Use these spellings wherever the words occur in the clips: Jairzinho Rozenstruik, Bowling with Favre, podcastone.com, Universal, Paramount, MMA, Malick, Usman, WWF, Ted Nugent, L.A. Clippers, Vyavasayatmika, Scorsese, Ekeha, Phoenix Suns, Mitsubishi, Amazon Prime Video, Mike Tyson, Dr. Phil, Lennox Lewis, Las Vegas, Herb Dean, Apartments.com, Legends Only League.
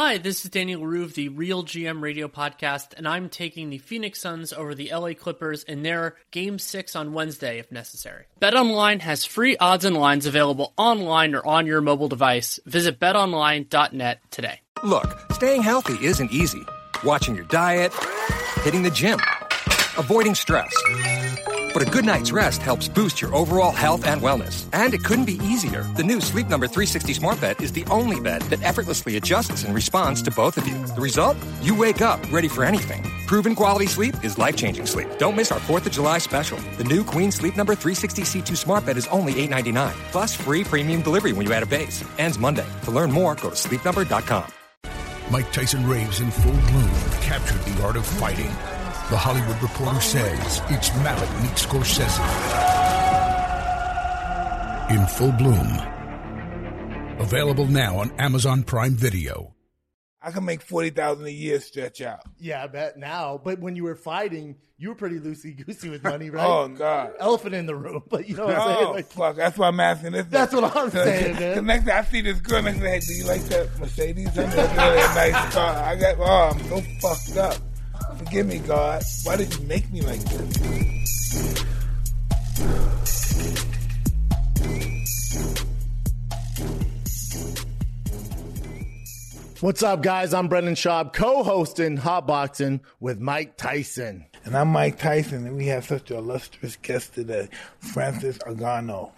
Hi, this is Daniel LaRouve, the Real GM Radio Podcast, and I'm taking the Phoenix Suns over the L.A. Clippers in their Game 6 on Wednesday, if necessary. BetOnline has free odds and lines available online or on your mobile device. Visit BetOnline.net today. Look, staying healthy isn't easy. Watching your diet, hitting the gym, avoiding stress. But a good night's rest helps boost your overall health and wellness. And it couldn't be easier. The new Sleep Number 360 smart bed is the only bed that effortlessly adjusts in response to both of you. The result? You wake up ready for anything. Proven quality sleep is life-changing sleep. Don't miss our 4th of July special. The new Queen Sleep Number 360 C2 smart bed is only $899. Plus free premium delivery when you add a base. Ends Monday. To learn more, go to sleepnumber.com. Mike Tyson raves in full bloom, captured the art of fighting. The Hollywood Reporter says it's Malick meets Scorsese in full bloom. Available now on Amazon Prime Video. I can make $40,000 a year stretch out. Yeah, I bet now. But when you were fighting, you were pretty loosey-goosey with money, right? Oh, God. Elephant in the room. But you know what I'm saying? Like, fuck. That's why I'm asking this. That's what I'm saying, man. The next time I see this girl, next day, do you like that Mercedes? I'm going to get a nice car. I'm so fucked up. Forgive me, God. Why did you make me like this? What's up, guys? I'm Brendan Schaub, co-hosting Hotboxin' with Mike Tyson. And I'm Mike Tyson, and we have such an illustrious guest today, Francis Ngannou.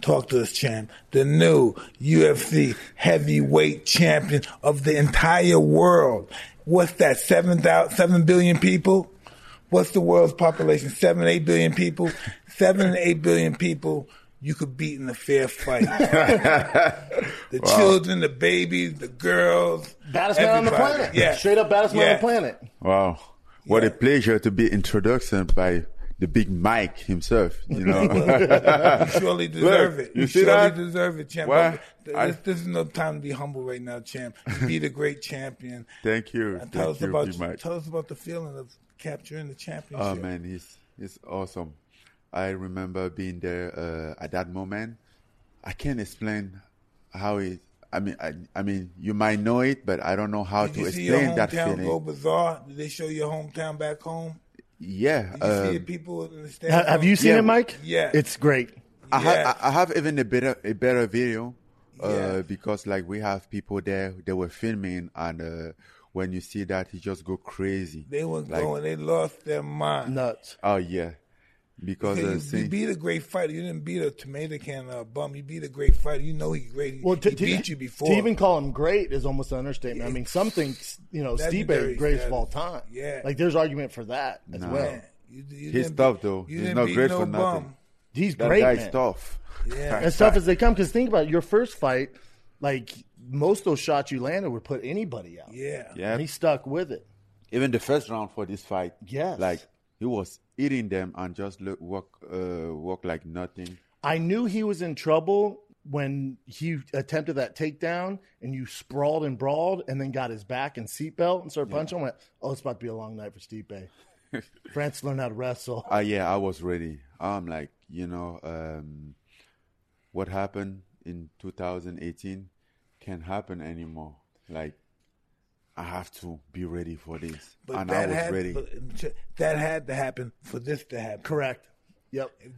Talk to us, champ. The new UFC heavyweight champion of the entire world. What's that, 7 billion people? What's the world's population? 8 billion people? 8 billion people you could beat in a fair fight. The children, the babies, the girls. Baddest man on the planet. Yeah. Straight up baddest man on the planet. Wow. What a pleasure to be introduced by the big Mike himself. You know, you surely deserve it. You surely deserve it, champ. Well, this is no time to be humble right now, champ. Be the great champion. Thank you. Tell us about the feeling of capturing the championship. Oh man, it's awesome. I remember being there at that moment. I can't explain how it. I mean, you might know it, but I don't know how to explain that feeling. Did you see your hometown go bizarre? Did they show your hometown back home? Yeah. Did you see the people in the stands? Have you seen it, Mike? Yeah, it's great. I have even a better video. Because like we have people there, they were filming, and when you see that, you just go crazy. They were like, they lost their mind. Nuts. Oh yeah, because you beat a great fighter. You didn't beat a tomato can or a bum. You beat a great fighter. You know he's great. He beat you before. To even call him great is almost an understatement. Yeah. I mean, something Stipe is greatest of all time. Yeah, like there's argument for that as well. He's tough though. He's not great for nothing. He's great. That guy's tough. Yeah. As tough as they come, because think about it, your first fight, like most of those shots you landed would put anybody out. Yeah. And he stuck with it. Even the first round for this fight, like he was eating them and just walk like nothing. I knew he was in trouble when he attempted that takedown and you sprawled and brawled and then got his back and seatbelt and started punching him. I went, it's about to be a long night for Stipe. France learned how to wrestle. I was ready. I'm like, what happened in 2018 can't happen anymore. Like, I have to be ready for this. But I was ready. But that had to happen for this to happen. Correct. Yep. If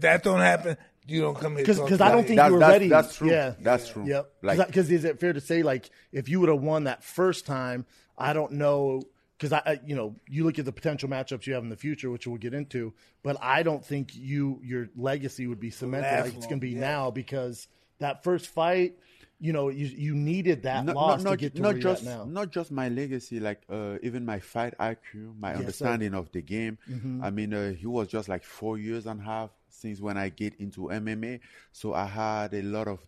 that don't happen, you don't come here. Because I don't think you were ready. That's true. Yeah. That's true. Yep. Because is it fair to say, like, if you would have won that first time, I don't know. Because you look at the potential matchups you have in the future, which we'll get into. But I don't think your legacy would be cemented like it's going to be now, because that first fight, you needed that loss to get to where you're at now. Not just my legacy, like even my fight IQ, my understanding of the game. Mm-hmm. I mean, he was just like 4 years and a half since when I get into MMA, so I had a lot of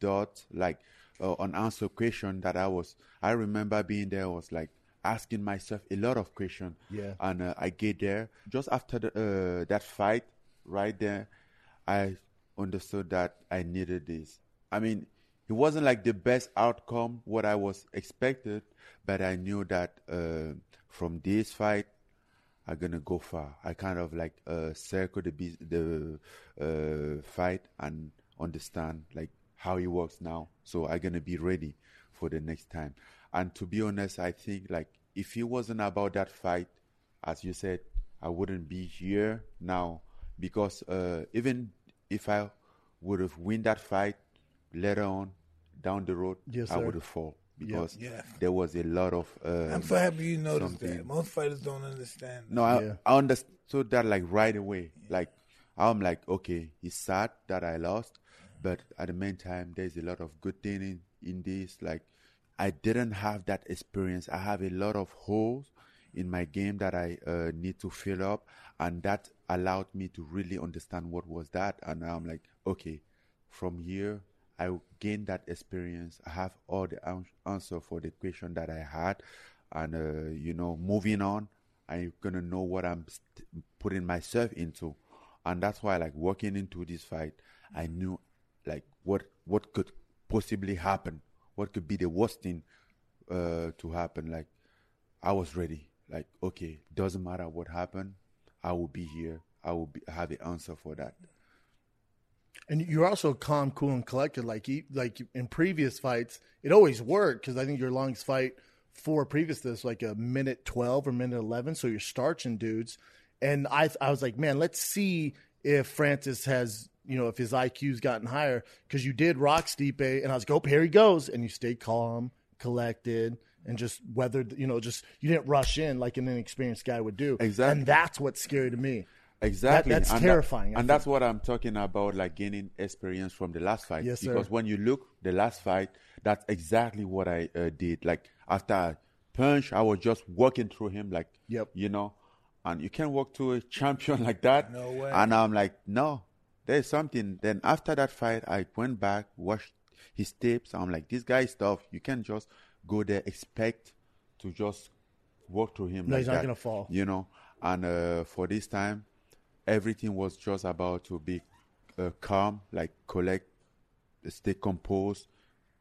doubts, like unanswered question that I remember being there was like. Asking myself a lot of questions, and I get there just after that fight right there. I understood that I needed this. I mean, it wasn't like the best outcome what I was expected, but I knew that from this fight I'm gonna go far. I kind of like circle the fight and understand like how it works now, so I'm gonna be ready for the next time. And to be honest, I think like if it wasn't about that fight, as you said, I wouldn't be here now, because even if I would have win that fight later on down the road, I would have fallen, because there was a lot of... I'm so happy you noticed that. Most fighters don't understand that. No, I understood that like right away. Yeah. Like I'm like, okay, it's sad that I lost, but at the meantime, there's a lot of good thing in this. Like I didn't have that experience. I have a lot of holes in my game that I need to fill up, and that allowed me to really understand what was that. And now I'm like, okay, from here, I gained that experience. I have all the answer for the question that I had. And, you know, moving on, I'm going to know what I'm putting myself into. And that's why, like, walking into this fight, I knew, like, what could possibly happen. What could be the worst thing to happen. Like, I was ready. Like, okay, doesn't matter what happened. I will be here. I will have an answer for that. And you're also calm, cool, and collected. Like in previous fights, it always worked, because I think your longest fight for previous to this, like a minute 12 or minute 11. So you're starching dudes. And I was like, man, let's see if Francis has, you know, if his IQ's gotten higher, because you did rock Stipe, and I was like, oh, here he goes. And you stayed calm, collected, and just weathered, you know, just you didn't rush in like an inexperienced guy would do. Exactly. And that's what's scary to me. Exactly. That's terrifying. And that's what I'm talking about, like gaining experience from the last fight. Yes, sir. Because when you look, the last fight, that's exactly what I did. Like after I punched, I was just walking through him, like, you know, and you can't walk to a champion like that. No way. And I'm like, no, there's something. Then after that fight, I went back, watched his tapes. I'm like, this guy's tough. You can't just go there, expect to just walk through him. No, like he's not going to fall. You know, and for this time, everything was just about to be calm, like collect, stay composed,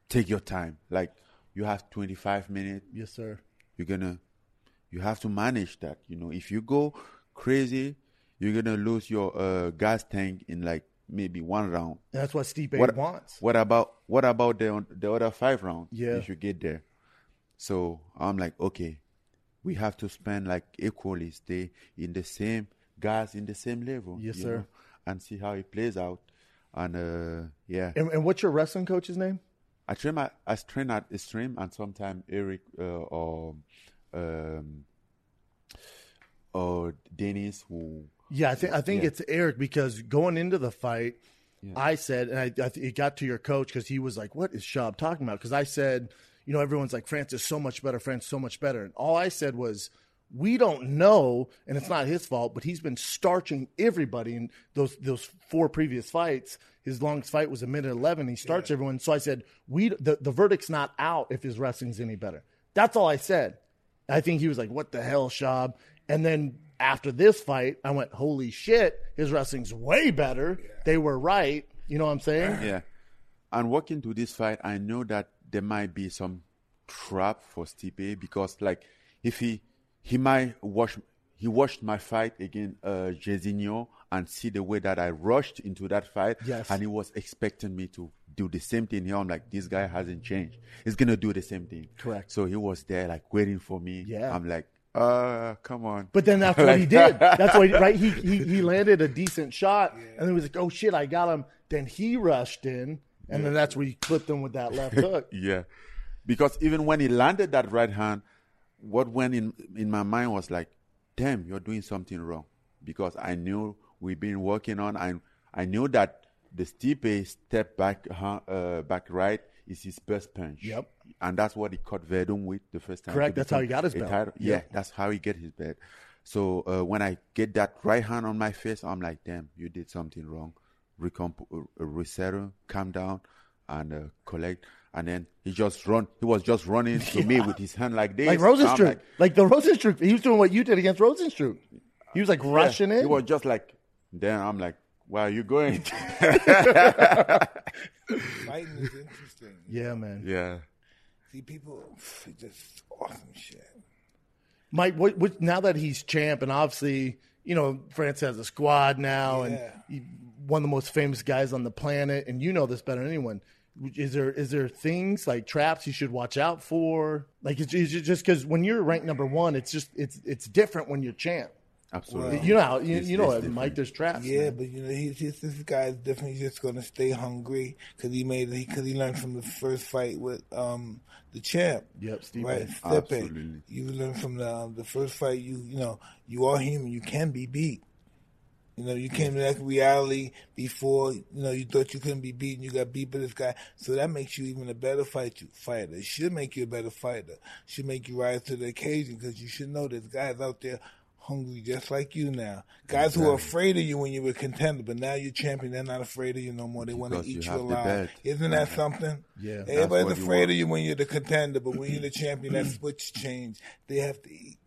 take your time. Like you have 25 minutes. Yes, sir. You have to manage that. You know, if you go crazy, you're going to lose your gas tank in like maybe one round. That's what Stipe wants. What about the other 5 rounds? Yeah. If you get there. So I'm like, okay, we have to spend like equally, stay in the same guys in the same level, yes, sir, know, and see how it plays out. And yeah. And what's your wrestling coach's name? I train at Extreme, and sometimes Eric or Dennis. Who? Yeah, I think it's Eric, because going into the fight, I said, and it got to your coach because he was like, "What is Schaub talking about?" Because I said, you know, everyone's like, "France is so much better. France so much better," and all I said was, we don't know, and it's not his fault, but he's been starching everybody in those 4 previous fights. His longest fight was a minute 11. He starts everyone. So I said, the verdict's not out if his wrestling's any better. That's all I said. I think he was like, what the hell, Schaub? And then after this fight, I went, holy shit, his wrestling's way better. Yeah. They were right. You know what I'm saying? Yeah. And walking to this fight, I know that there might be some trap for Stipe, because like if he might watched my fight against Jairzinho and see the way that I rushed into that fight. Yes. And he was expecting me to do the same thing here. I'm like, this guy hasn't changed. He's going to do the same thing. Correct. So he was there like waiting for me. Yeah. I'm like, come on. But then that's what he did. That's why, right? He landed a decent shot and then he was like, oh shit, I got him. Then he rushed in and then that's where he clipped him with that left hook. Yeah. Because even when he landed that right hand, what went in my mind was like, damn, you're doing something wrong. Because I knew we've been working on, and I knew that the Stipe step back right is his best punch. Yep. And that's what he caught Verdum with the first time. Correct, that's how he got his belt. Yeah, that's how he get his belt. So when I get that right hand on my face, I'm like, damn, you did something wrong. Resettle, calm down, and collect. And then he was just running to me with his hand like this. Like Rozenstruik. Like the Rozenstruik. He was doing what you did against Rozenstruik. He was like rushing in. He was just like, then I'm like, where are you going? Fighting is interesting. Yeah, man. Yeah. See, people, just awesome shit. Mike, what, now that he's champ, and obviously, you know, France has a squad now, and one of the most famous guys on the planet, and you know this better than anyone. Is there things like traps you should watch out for? Like, it's just because when you're ranked number one, it's different when you're champ. Absolutely. Well, you know, Mike, there's traps. Yeah, man. But you know, this guy's definitely just going to stay hungry because he learned from the first fight with the champ. Yep, Stipe. Right, Stipe. You learn from the first fight. You know, you are human. You can be beat. You know, you came to that reality before. You know, you thought you couldn't be beaten. You got beat by this guy, so that makes you even a better fighter. It should make you a better fighter. It should make you rise to the occasion because you should know there's guys out there hungry just like you now. Guys who are afraid of you when you were a contender, but now you're champion. They're not afraid of you no more. They want to eat you alive. Isn't that something? Yeah. Everybody's afraid of you when you're the contender, but when you're the champion, that's what's changed. They have to eat.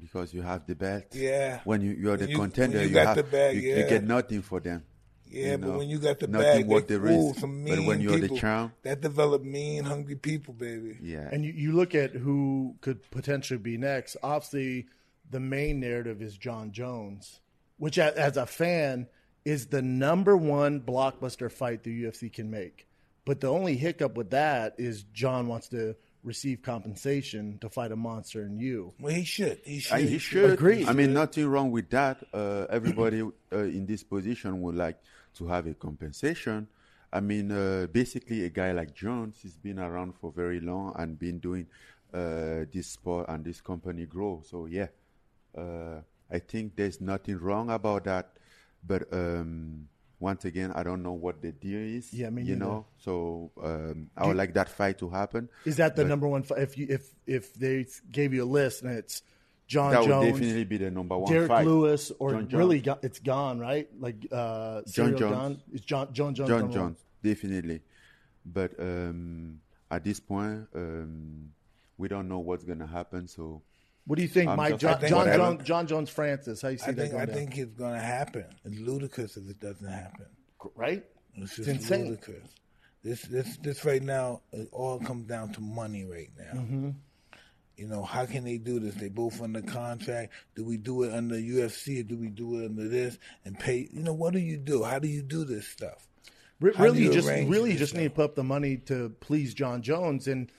Because you have the belt. Yeah. When you're the contender, you get nothing for them. Yeah, you know, but when you got the bag, but when you're the champ, that developed mean, hungry people, baby. Yeah. And you look at who could potentially be next. Obviously, the main narrative is Jon Jones, which as a fan is the number one blockbuster fight the UFC can make. But the only hiccup with that is Jon wants to receive compensation to fight a monster in you. Well, he should agree. I mean, nothing wrong with that. Everybody in this position would like to have a compensation. I mean, basically a guy like Jones has been around for very long and been doing this sport and this company grow. So yeah, I think there's nothing wrong about that. But once again, I don't know what the deal is. Yeah, I mean, you know. So I would like that fight to happen. Is that the number one fight? If they gave you a list and it's Jon Jones, that would definitely be the number one Derrick fight. Derrick Lewis, or really, it's gone, right? Like Jon Jones. It's Jon Jones. Jon Jones, definitely. But at this point, we don't know what's gonna happen. So, what do you think, Mike? Jon Jones, Francis. How you see that going down? I think it's going to happen. It's ludicrous if it doesn't happen. Right? It's insane. Ludicrous. This right now, it all comes down to money right now. Mm-hmm. You know, how can they do this? They both under contract. Do we do it under UFC or do we do it under this and pay? You know, what do you do? How do you do this stuff? Really, you just need to put up the money to please Jon Jones. And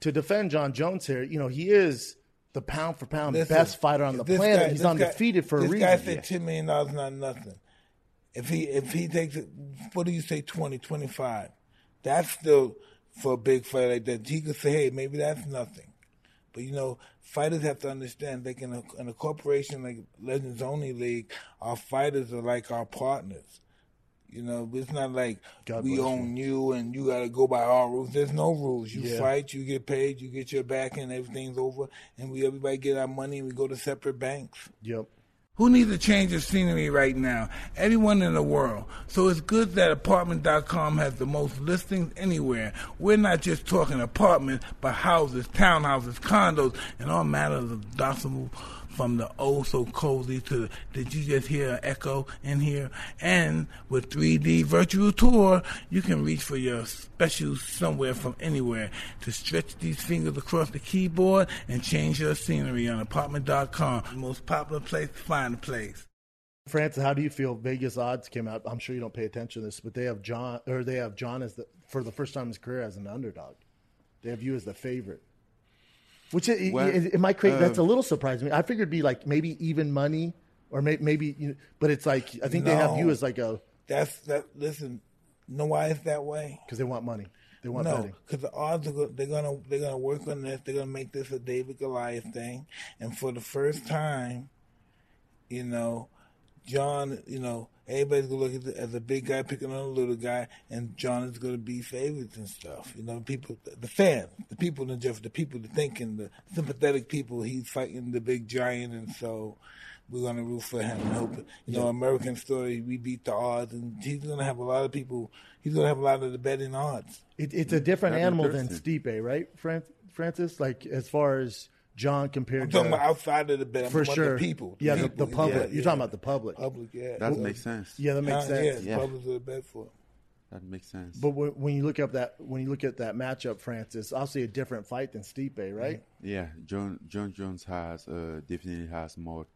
to defend Jon Jones here, you know, he is the pound-for-pound best fighter on the planet. He's undefeated for a reason. This guy said $10 million is not nothing. If he takes it, what do you say, 20, 25? That's still, for a big fight like that, he could say, hey, maybe that's nothing. But, you know, fighters have to understand they can, in a corporation like Legends Only League, our fighters are like our partners. You know, it's not like we own you and you got to go by our rules. There's no rules. You fight, you get paid, you get your back, and everything's over. And everybody get our money, and we go to separate banks. Yep. Who needs a change of scenery right now? Everyone in the world. So it's good that Apartments.com has the most listings anywhere. We're not just talking apartments, but houses, townhouses, condos, and all matters of document. From the oh so cozy to did you just hear an echo in here? And with 3D virtual tour, you can reach for your special somewhere from anywhere to stretch these fingers across the keyboard and change your scenery on Apartments.com, the most popular place to find a place. Francis, how do you feel? Vegas odds came out. I'm sure you don't pay attention to this, but they have Jon as for the first time in his career as an underdog. They have you as the favorite. Which it might create, that's a little surprising. I figured it'd be like maybe even money or maybe, you know, but it's like, I think they have you as like a. Listen, know why it's that way? Because they want money. They want betting. Because the odds are they're gonna work on this. They're gonna make this a David Goliath thing, and for the first time, you know, Jon, you know, everybody's gonna look at it as a big guy picking on a little guy, and Jon is gonna be favorites and stuff. You know, people, the fans, the people in the Jeff, the people that thinking, the sympathetic people. He's fighting the big giant, and so we're gonna root for him and hope. You know, American story. We beat the odds, and he's gonna have a lot of people. He's gonna have a lot of the betting odds. It's a different animal than Stipe, right, Francis? Like as far as Jon compared I'm talking to about outside of the bet. I'm for sure. The people. Yeah, the public. Yeah, you're talking about the public. Public, yeah. That makes sense. Yeah, that makes sense. Yeah, public are the bet for. That makes sense. But when you look at that matchup, Francis, obviously a different fight than Stipe, right? Yeah, Jon Jones has definitely has more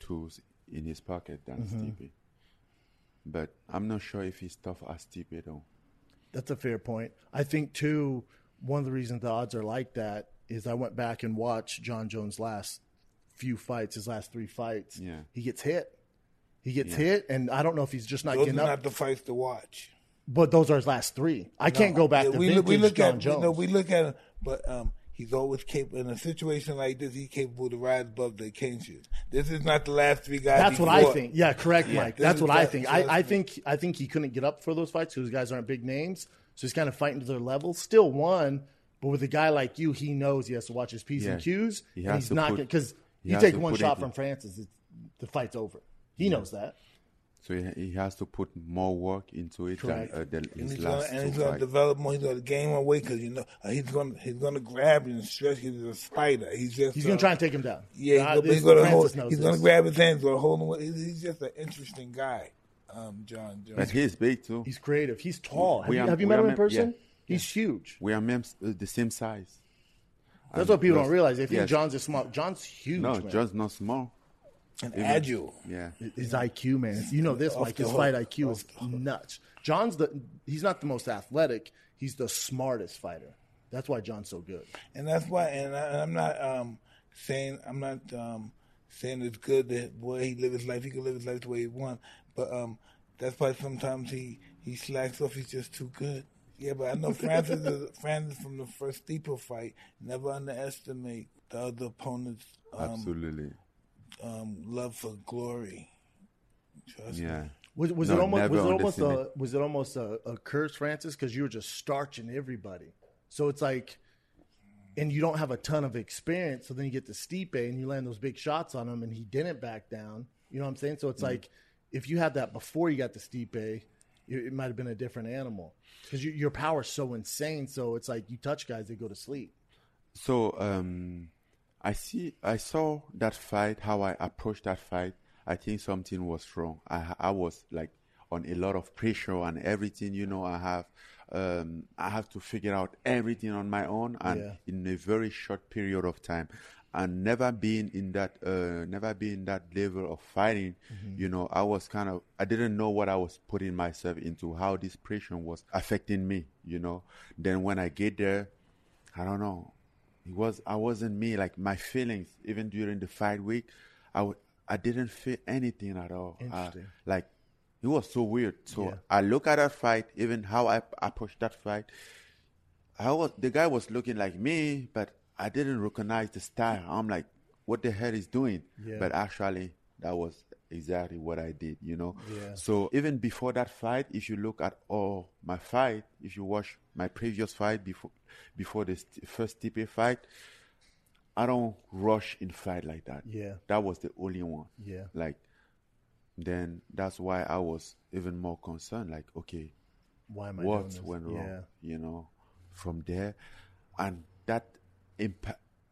tools in his pocket than Stipe. But I'm not sure if he's tough as Stipe though. That's a fair point. I think, too, one of the reasons the odds are like that is I went back and watched Jon Jones' last few fights, his last three fights. Yeah. He gets hit. He gets hit, and I don't know if he's just not getting up. Those are not the fights to watch. But those are his last three. I can't go back to vintage Jon Jones. No, we look at him, but he's always capable. In a situation like this, he's capable to rise above the occasion. This is not the last three guys. That's what I think. Yeah, correct, Mike. That's what I think. I think he couldn't get up for those fights because those guys aren't big names. So he's kind of fighting to their level. Still won, but with a guy like you, he knows he has to watch his P's and Q's. He's not going to, because you take one shot from Francis, the fight's over. He knows that. So he has to put more work into it than his last two. And he's going to develop more. He's going to gain more weight because, you know, he's going to grab and stretch. He's a spider. He's going to try and take him down. Yeah, he's going to grab his hands, going to hold him. He's just an interesting guy, Jon Jones. But he's big, too. He's creative. He's tall. Have you met him in person? Yeah. He's huge. We are the same size. That's what people don't realize. They think John's is small. John's huge, no, man. John's not small. And agile. Yeah. His IQ, man. You know this, Mike. His fight IQ is nuts. He's not the most athletic. He's the smartest fighter. That's why John's so good. And that's why, I'm not saying it's good that boy he live his life. He can live his life the way he wants. But that's why sometimes he slacks off. He's just too good. Yeah, but I know Francis from the first Stipe fight, never underestimate the other opponent's absolutely. Love for glory. Trust me. Was it almost a curse, Francis? Because you were just starching everybody. So it's like, and you don't have a ton of experience. So then you get to Stipe and you land those big shots on him, and he didn't back down. You know what I'm saying? So it's like, if you had that before you got to Stipe, it might have been a different animal because your power is so insane. So it's like you touch guys, they go to sleep. So I saw that fight, how I approached that fight. I think something was wrong. I was like on a lot of pressure and everything. You know, I have to figure out everything on my own and in a very short period of time. And never being that level of fighting, you know, I didn't know what I was putting myself into, how this pressure was affecting me, you know. Then when I get there, I don't know. I wasn't me. Like my feelings, even during the fight week, I didn't feel anything at all. Interesting. Like it was so weird. So I look at that fight, even how I approached that fight. The guy was looking like me, but I didn't recognize the style. I'm like, what the hell is doing? Yeah. But actually, that was exactly what I did, you know? Yeah. So even before that fight, if you look at all my fight, if you watch my previous fight before the first Stipe fight, I don't rush in fight like that. Yeah. That was the only one. Yeah. Like, then that's why I was even more concerned. Like, okay, why am I doing this? What went wrong, you know, from there? And that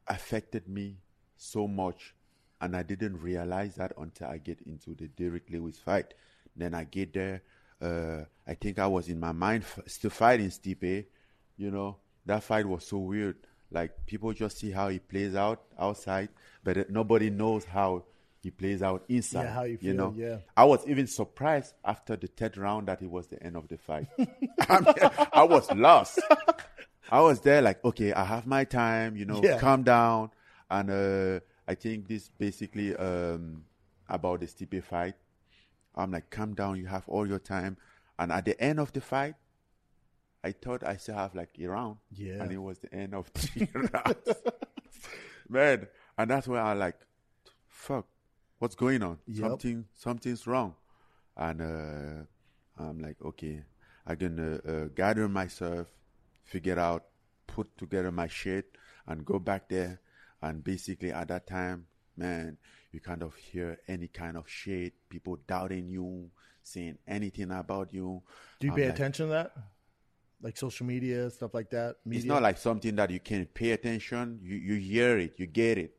affected me so much, and I didn't realize that until I get into the Derrick Lewis fight. Then I get there, I think I was in my mind still fighting Stipe, you know. That fight was so weird. Like people just see how he plays out outside, but nobody knows how he plays out inside. Yeah, how you feel, you know? Yeah. I was even surprised after the third round that it was the end of the fight. I was lost. I was there like, okay, I have my time, you know, calm down. And I think this basically about the Stipe fight. I'm like, calm down, you have all your time. And at the end of the fight, I thought I still have like a round. Yeah. And it was the end of 3 rounds. Man, and that's where I like, fuck, what's going on? Yep. Something's wrong. And I'm like, okay, I'm going to gather myself, figure out, put together my shit, and go back there. And basically at that time, man, you kind of hear any kind of shit, people doubting you, saying anything about you. Do you pay attention to that? Like social media, stuff like that? Media? It's not like something that you can pay attention. You hear it, you get it.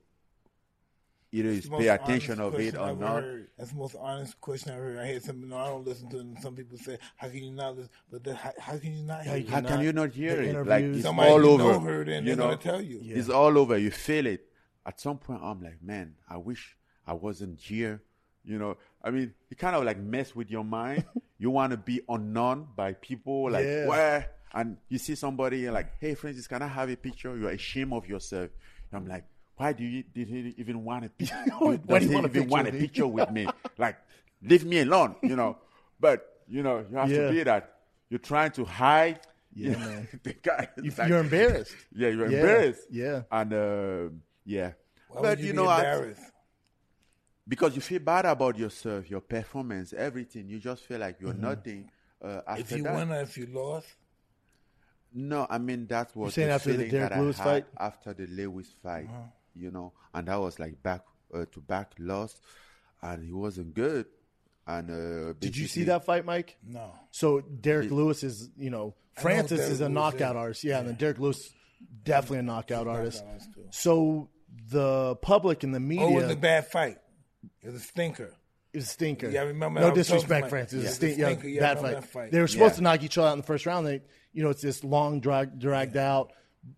Either you pay attention of it or not. That's the most honest question I've heard. I hear something, no, I don't listen to it. And some people say, how can you not listen? But then, how can you not hear it? How can you not hear it? Like, it's all over. You know, tell you. Yeah. It's all over. You feel it. At some point, I'm like, man, I wish I wasn't here. You know, I mean, you kind of like mess with your mind. You want to be unknown by people, like, yeah. Where? And you see somebody, you're like, hey, Francis, can I have a picture? You're ashamed of yourself. And I'm like, why did he even want a picture? Does he even want a picture with me? Like, leave me alone, you know. But, you know, you have to be that. You're trying to hide. Yeah, you know, man. The guy, like, you're embarrassed. Yeah, you're embarrassed. Yeah. And, yeah. Why but, would you know, be embarrassed? Because you feel bad about yourself, your performance, everything. You just feel like you're nothing. After if you won or if you lost? No, I mean, that was the feeling that I had after the Lewis fight, you know. And that was like back-to-back loss. And he wasn't good. And did you see that fight, Mike? No. So Derrick Lewis is, you know, Francis is a knockout artist. Yeah, and then Derrick Lewis, definitely a knockout artist. So the public and the media. Oh, it was a bad fight. It was a stinker. It was a stinker. Yeah, I remember. No disrespect, Francis. It was a stinker. Yeah, bad fight. They were supposed to knock each other out in the first round. They, you know, it's this long, dragged out.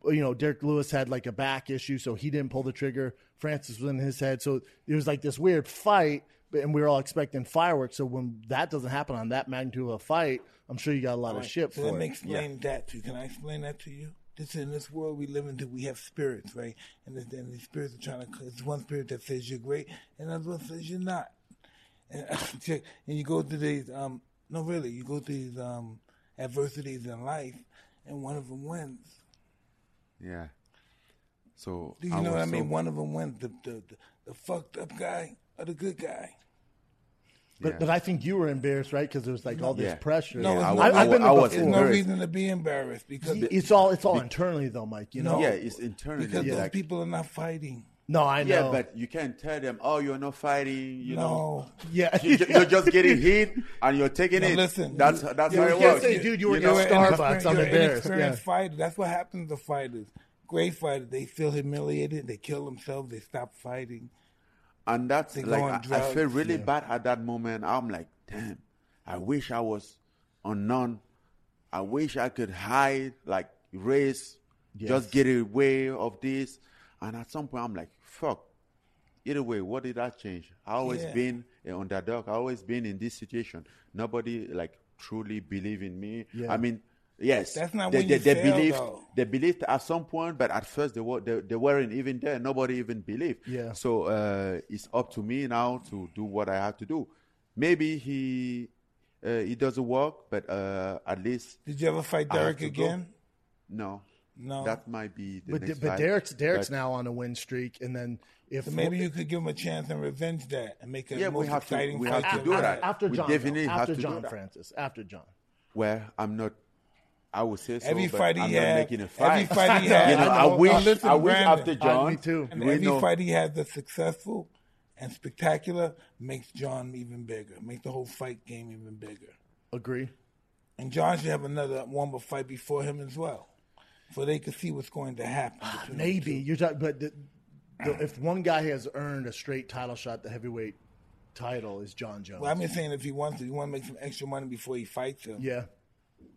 You know, Derrick Lewis had like a back issue, so he didn't pull the trigger. Francis was in his head. So it was like this weird fight. And we were all expecting fireworks. So when that doesn't happen on that magnitude of a fight, I'm sure you got a lot of shit for it. So let me explain that to you. Can I explain that to you? In this world we live in, we have spirits, right? And the spirits are trying to, it's one spirit that says you're great, and another one says you're not. And you go through these, you go through these adversities in life, and one of them wins. Yeah. So, do you know what I mean? One of them wins. The fucked up guy. The good guy. But I think you were embarrassed, right? Because there was like all this pressure. No, I've been there's no reason to be embarrassed because it's all internally though, Mike. You know, it's internally because those people are not fighting. No, I know. Yeah, but you can't tell them, oh, you're not fighting. You know, yeah, you're just getting hit and you're taking it. Listen, that's how it works. Say, dude, you were in Starbucks. I'm embarrassed. Inexperienced fighter. That's what happens to fighters. Great fighters, they feel humiliated. They kill themselves. They stop fighting. And that's like, I feel really bad at that moment. I'm like, damn, I wish I was unknown. I wish I could hide, like, race, just get away of this. And at some point, I'm like, fuck. Either way, what did that change? I always been an underdog. I always been in this situation. Nobody, like, truly believe in me. Yeah. I mean, yes, that's not they believed at some point, but at first they weren't even there. Nobody even believed. Yeah. So it's up to me now to do what I have to do. Maybe he doesn't work, but at least. Did you ever fight Derrick again? No. That might be the next fight. But Derrick's now on a win streak, and then if so maybe you could give him a chance and revenge that and make a most exciting fight. Yeah, we have to do that after John Francis. Well, I'm not. I would say so, every fight he had. You know, I wish after John. Me too. And every fight he had that's successful and spectacular makes John even bigger, makes the whole fight game even bigger. Agree. And John should have another warm-up fight before him as well, so they could see what's going to happen. Maybe. If one guy has earned a straight title shot, the heavyweight title is Jon Jones. Well, I've been saying if he wants to make some extra money before he fights him. Yeah.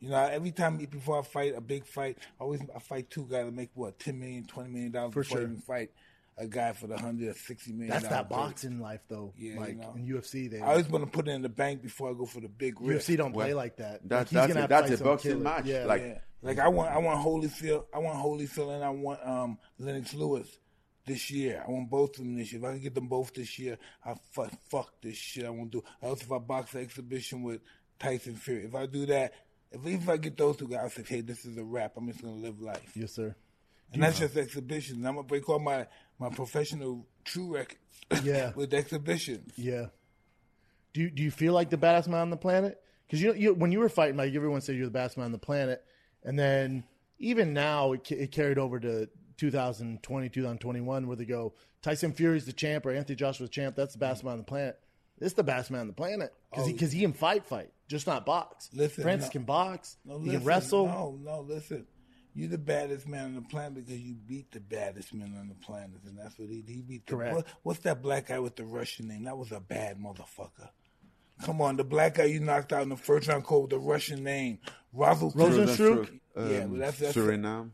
You know, every time before I fight a big fight, I fight two guys to make $10 million, $20 million before I even fight a guy for the $160 million. That's that boxing life, though. Yeah, like, you know? In UFC, I always want to put it in the bank before I go for the big risk. UFC don't play like that. That's a boxing match. Yeah. Like I want Holyfield. I want Holyfield, and I want Lennox Lewis this year. I want both of them this year. If I can get them both this year, I fuck this shit. I won't do. Else, if I box an exhibition with Tyson Fury, if I do that. At least if I get those two guys, I'll say, hey, this is a wrap. I'm just going to live life. Yes, sir. And that's just exhibitions. I'm going to break all my professional true records with exhibitions. Yeah. Do you feel like the baddest man on the planet? Because you when you were fighting, Mike, everyone said you're the baddest man on the planet. And then even now, it carried over to 2020, 2021, where they go, Tyson Fury's the champ or Anthony Joshua's champ. That's the baddest man on the planet. It's the baddest man on the planet because he can fight, just not box. Listen, Francis can box. He can wrestle. Listen. You're the baddest man on the planet because you beat the baddest man on the planet, and that's what he beat. Correct. What's that black guy with the Russian name? That was a bad motherfucker. Come on, the black guy you knocked out in the first round called the Russian name. Rozenstruik? Yeah, well, that's Suriname.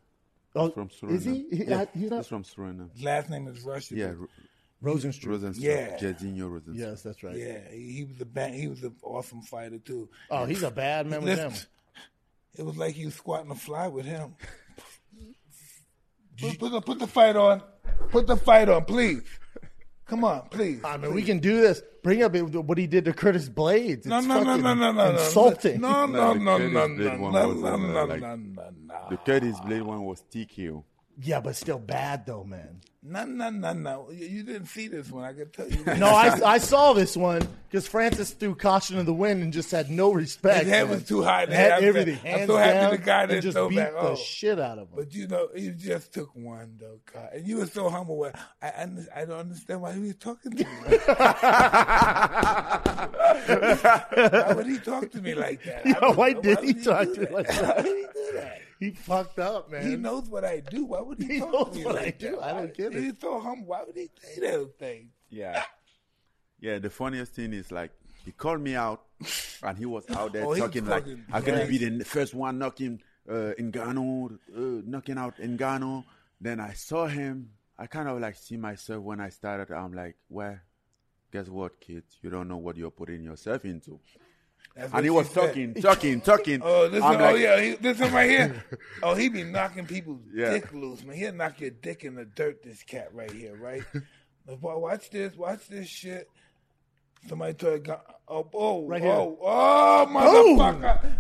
From Suriname. Is he? Yeah. He's not. He's from Suriname. Last name is Russian. Yeah. Rozenstruik. Yeah. Jairzinho Rozenstruik. Yes, that's right. Yeah, he was an awesome fighter, too. Oh, he's a bad man with him. It was like you squatting a fly with him. Put the fight on. Put the fight on, please. Come on, please. I mean, please. We can do this. Bring up what he did to Curtis Blades. No, insulting. No. The Curtis Blade one was TKO. Yeah, but still bad, though, man. No. You didn't see this one. I can tell you. No, I saw this one because Francis threw caution to the wind and just had no respect. His head was too high. Everything. I'm so happy the guy didn't throw back. Just beat the shit out of him. But, you know, he just took one, though, God. And you were so humble. I don't understand why he was talking to me. Why would he talk to me like that? Yeah, why did he talk to me like that? Why did he do that? He fucked up, man. He knows what I do. Why would he talk to me like that? I don't get it. He's so humble. Why would he say those things? Yeah. Yeah, the funniest thing is, like, he called me out, and he was out there talking, like, I'm going to be the first one knocking Ngannou, knocking out Ngannou. Then I saw him. I kind of, like, see myself when I started. I'm like, well, guess what, kids? You don't know what you're putting yourself into. And he was talking. This one right here. Oh, he be knocking people's dick loose, man. He'll knock your dick in the dirt, this cat right here, right? Watch this shit. Somebody told motherfucker. Oh.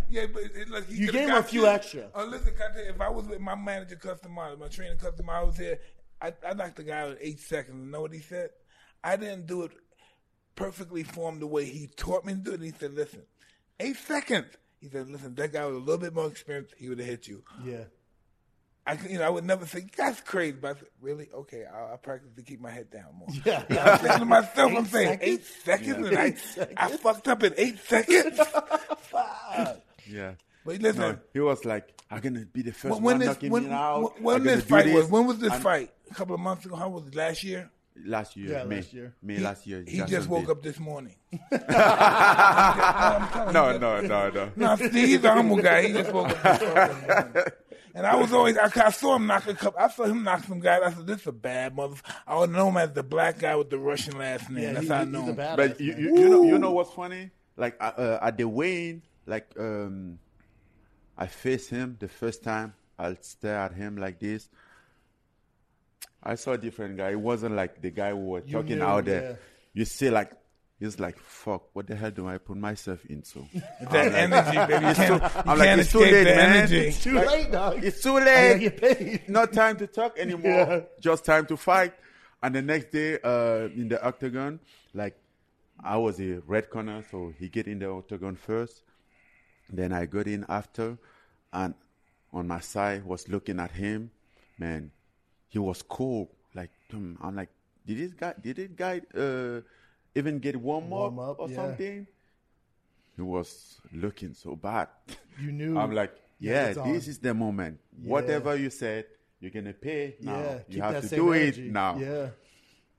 Yeah, but look, you gave him a few extra. Oh, listen, can I tell you, if I was with my manager, my trainer, customer, I was here, I knocked the guy out in 8 seconds. You know what he said? I didn't do it perfectly formed the way he taught me to do it. And he said, listen, 8 seconds. He said, listen, that guy was a little bit more experienced. He would have hit you. Yeah. I would never say, that's crazy. But I said, really? Okay, I'll practice to keep my head down more. Yeah. I'm saying to myself, I'm saying, 8 seconds? Yeah. I fucked up in 8 seconds? Fuck. Yeah. But listen. No, he was like, I'm going to be the first one knocking me out. When was this fight? A couple of months ago? How was it? Last year, May. He just woke up this morning. No. No, he's a humble guy. He just woke up this morning. And I was always, I saw him knock I saw him knock some guys. I said, this is a bad motherfucker. I would know him as the black guy with the Russian last name. Yeah, that's how I know him. But you know what's funny? Like, at the weigh-in, like, I faced him the first time. I'll stare at him like this. I saw a different guy. It wasn't like the guy we were talking out there. Yeah. You see, like, he's like, fuck, what the hell do I put myself into? That energy, baby. I'm like, it's too late, man. It's too late, dog. It's too late. Not time to talk anymore. Yeah. Just time to fight. And the next day, in the octagon, like, I was a red corner, so he get in the octagon first. Then I got in after. And on my side, was looking at him, man. He was cool. Like, I'm like, did this guy even get warm up or something? He was looking so bad. You knew. I'm like, this is the moment. Yeah. Whatever you said, you're going to pay now. Yeah, you have to do it now. Yeah.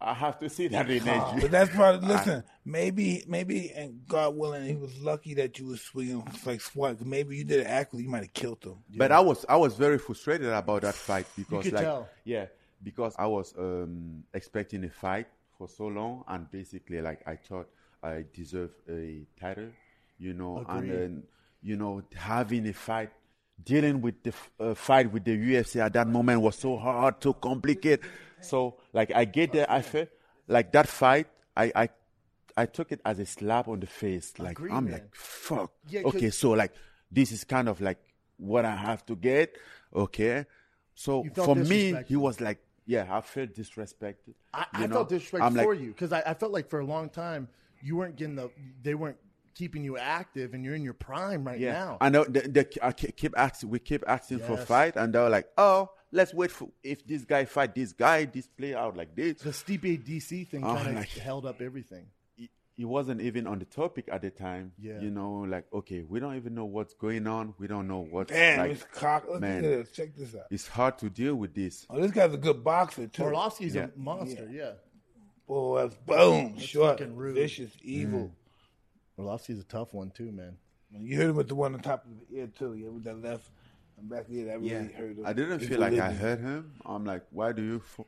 I have to see that energy. But that's probably, listen, maybe, and God willing, he was lucky that you were swinging like swat. Maybe you did an act where you might have killed him. But know? I was very frustrated about that fight because, you could like, tell. Yeah, because I was expecting a fight for so long, and basically, like, I thought I deserved a title, you know, Agreed. And then, you know, having a fight. Dealing with the fight with the UFC at that moment was so hard, so complicated. So, like, I get there, I felt like that fight, I took it as a slap on the face. Like, Agreed, I'm man. Like, fuck. Yeah, okay, so, like, this is kind of, like, what I have to get. Okay. So, for me, he was like, I felt disrespected. I felt disrespected for you because I felt like for a long time you weren't getting they weren't keeping you active, and you're in your prime right now. I know. We keep asking for fight, and they were like, "Oh, let's wait for if this guy fight this guy, this play out like this." The Stipe DC thing kind of held up everything. It wasn't even on the topic at the time. Yeah. You know, like, okay, we don't even know what's going on. We don't know what's Look at this. Check this out. It's hard to deal with this. Oh, this guy's a good boxer too. Orlovsky's a monster. Yeah. Oh, that's boom. That's short, rude. Vicious, evil. Mm-hmm. Orlovsky's a tough one, too, man. You hit him with the one on top of the ear, too, with that left. And back then, I really heard him. I didn't feel like I heard him. I'm like, why do you fall?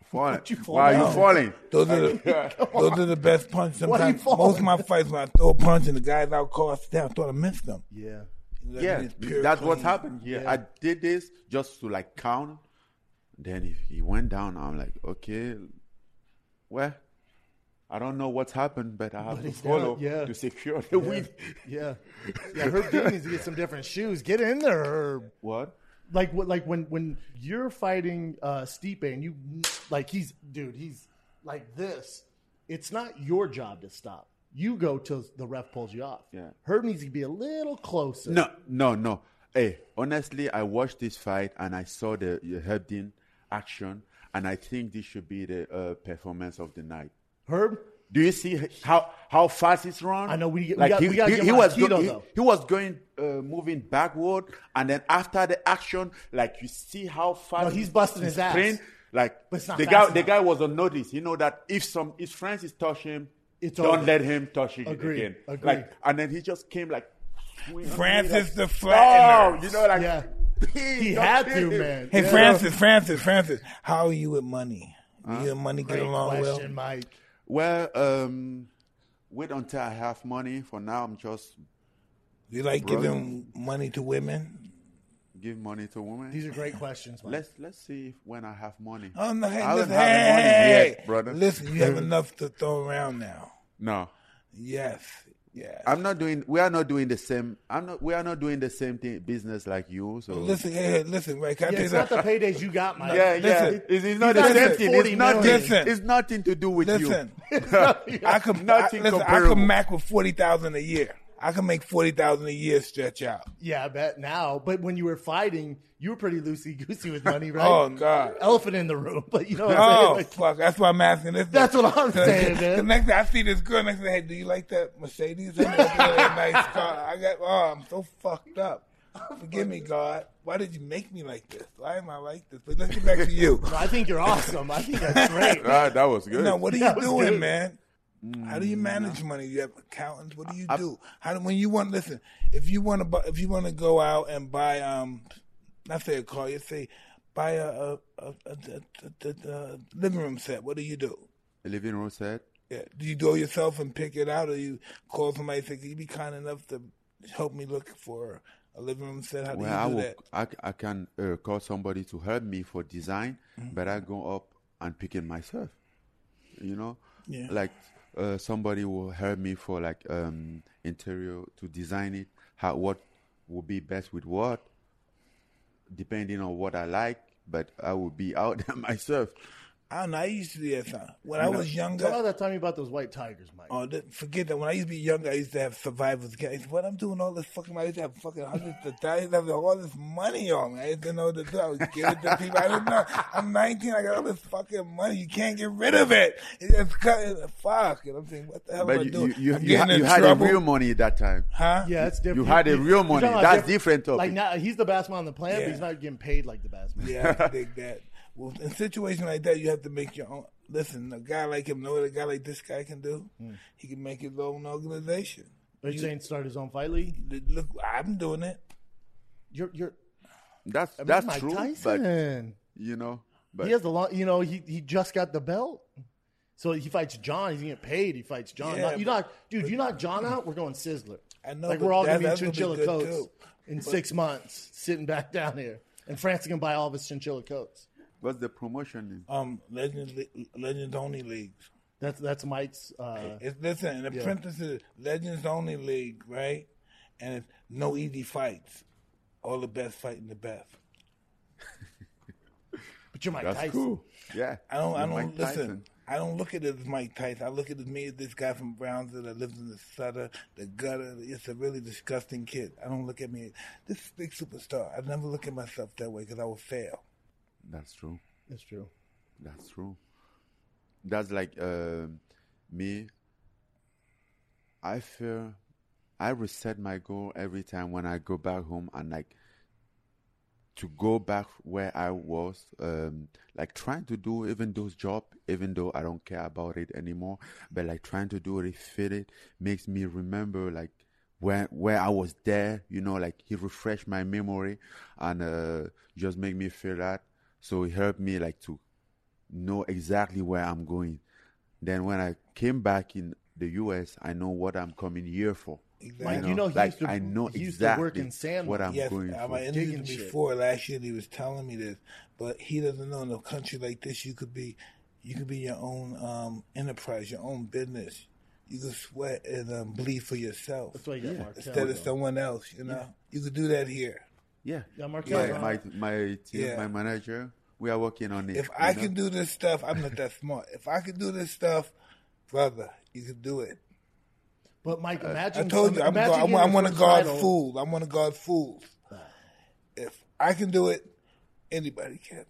Why are you falling? Those are the best punches. Sometimes most of my fights, when I throw a punch and the guys out cold, I thought I missed them. Yeah. That's what happened. Yeah. I did this just to like count. Then if he went down, I'm like, okay, well, I don't know what's happened, but I have to follow to secure the win. Yeah. Yeah, her team needs to get some different shoes. Get in there. Herb. What? Like what? Like when you're fighting Stipe and you like he's like this. It's not your job to stop. You go till the ref pulls you off. Yeah. Herb needs to be a little closer. No. Hey, honestly, I watched this fight and I saw the Herb Dean action, and I think this should be the performance of the night. Herb, do you see how fast it's run? I know he was moving backward, and then after the action, like you see how fast he's busting his ass. Like the guy was on notice. You know that if Francis touch him, don't let him touch it again. Agreed. Like, and then he just came like Francis the flattener. Oh, you know, like he had to, man. Hey, Francis, how are you with money? You and money get along well? Great question, Mike. Well, wait until I have money. For now, I'm just. You like giving money to women? Give money to women? These are great questions, Mike. Let's see if when I have money. I haven't had money yet, brother. Listen, you have enough to throw around now. No. Yes. We are not doing the same thing, business like you. So listen, Ray. It's not the paydays you got, Mike. It's not the same thing. It's nothing to do with you. I can mack with $40,000 a year. I can make $40,000 a year stretch out. Yeah, I bet now. But when you were fighting, you were pretty loosey-goosey with money, right? Oh, God. Elephant in the room. But you know what I'm saying? Like, fuck. That's why I'm asking this. That's what I'm saying, man. The next day I see this girl next to me, hey, do you like that Mercedes? That's a nice car. I'm so fucked up. Forgive me, God. Why did you make me like this? Why am I like this? But let's get back to you. Well, I think you're awesome. I think that's great. That was good. Now, what are you doing, man? How do you manage money? You have accountants. What do you do? If you want to go out and buy, not say a car, you say buy a living room set. What do you do? A living room set. Yeah. Do you go yourself and pick it out, or you call somebody and say, "Can you be kind enough to help me look for a living room set?" How do you do that? I can call somebody to help me for design, but I go up and pick it myself. You know, like. Somebody will help me for like interior to design it. What will be best with what, depending on what I like. But I will be out there myself. I don't know. I used to do that time when I was younger. Tell all that time about those white tigers, Mike. Oh, forget that. When I used to be younger, I used to have survivors. What I'm doing all this fucking. I used to have fucking hundreds of thousands. I used to have all this money on me. I didn't know what to do. I would give it to people. I didn't know. I'm 19. I got all this fucking money. You can't get rid of it. It's cutting. Fuck. And I'm saying, what the hell am I doing? You had a real money at that time, huh? Yeah, that's different. You had a real money. That's different. Like now, he's the best man on the planet, but he's not getting paid like the best man. Yeah, I dig that. Well, in a situation like that, you have to make your own. Listen, a guy like him, know what a guy like this guy can do? He can make his own organization. But you saying start his own fight league? Look, I'm doing it. That's Mike true. Tyson. But, you know, but he has the long. You know, he just got the belt, so he fights John. He's gonna get paid. He fights John. Yeah, you knock John out. We're going Sizzler. I know. Like we're all gonna be chinchilla coats in 6 months, sitting back down here, and Francis gonna buy all of his chinchilla coats. What's the promotion name? Legends Only League. That's Mike's. Listen, the premise is Legends Only League, right? And it's no easy fights. All the best fighting the best. But you're Mike Tyson. That's cool. Yeah. I don't look at it as Mike Tyson. I look at it as me as this guy from Brownsville that lives in the gutter. It's a really disgusting kid. I don't look at me. This is a big superstar. I never look at myself that way because I will fail. That's true. That's true. That's true. That's like me. I feel I reset my goal every time when I go back home and like to go back where I was, like trying to do even those jobs, even though I don't care about it anymore, but like trying to do refit it makes me remember like where I was there, you know, like he refreshed my memory and just made me feel that. So it helped me like to know exactly where I'm going. Then when I came back in the U.S., I know what I'm coming here for. Exactly. You know, he used to work in Sam. What I'm going for. I interviewed him before last year. He was telling me this, but he doesn't know in a country like this, you could be your own enterprise, your own business. You could sweat and bleed for yourself. That's why you got Markel, instead of someone else. You know, you could do that here. Yeah, my manager. We are working on it. If I could do this stuff, I'm not that smart. If I could do this stuff, brother, you could do it. But Mike, imagine. I told you, I want to guard fools. I want to guard fools. If I can do it, anybody can.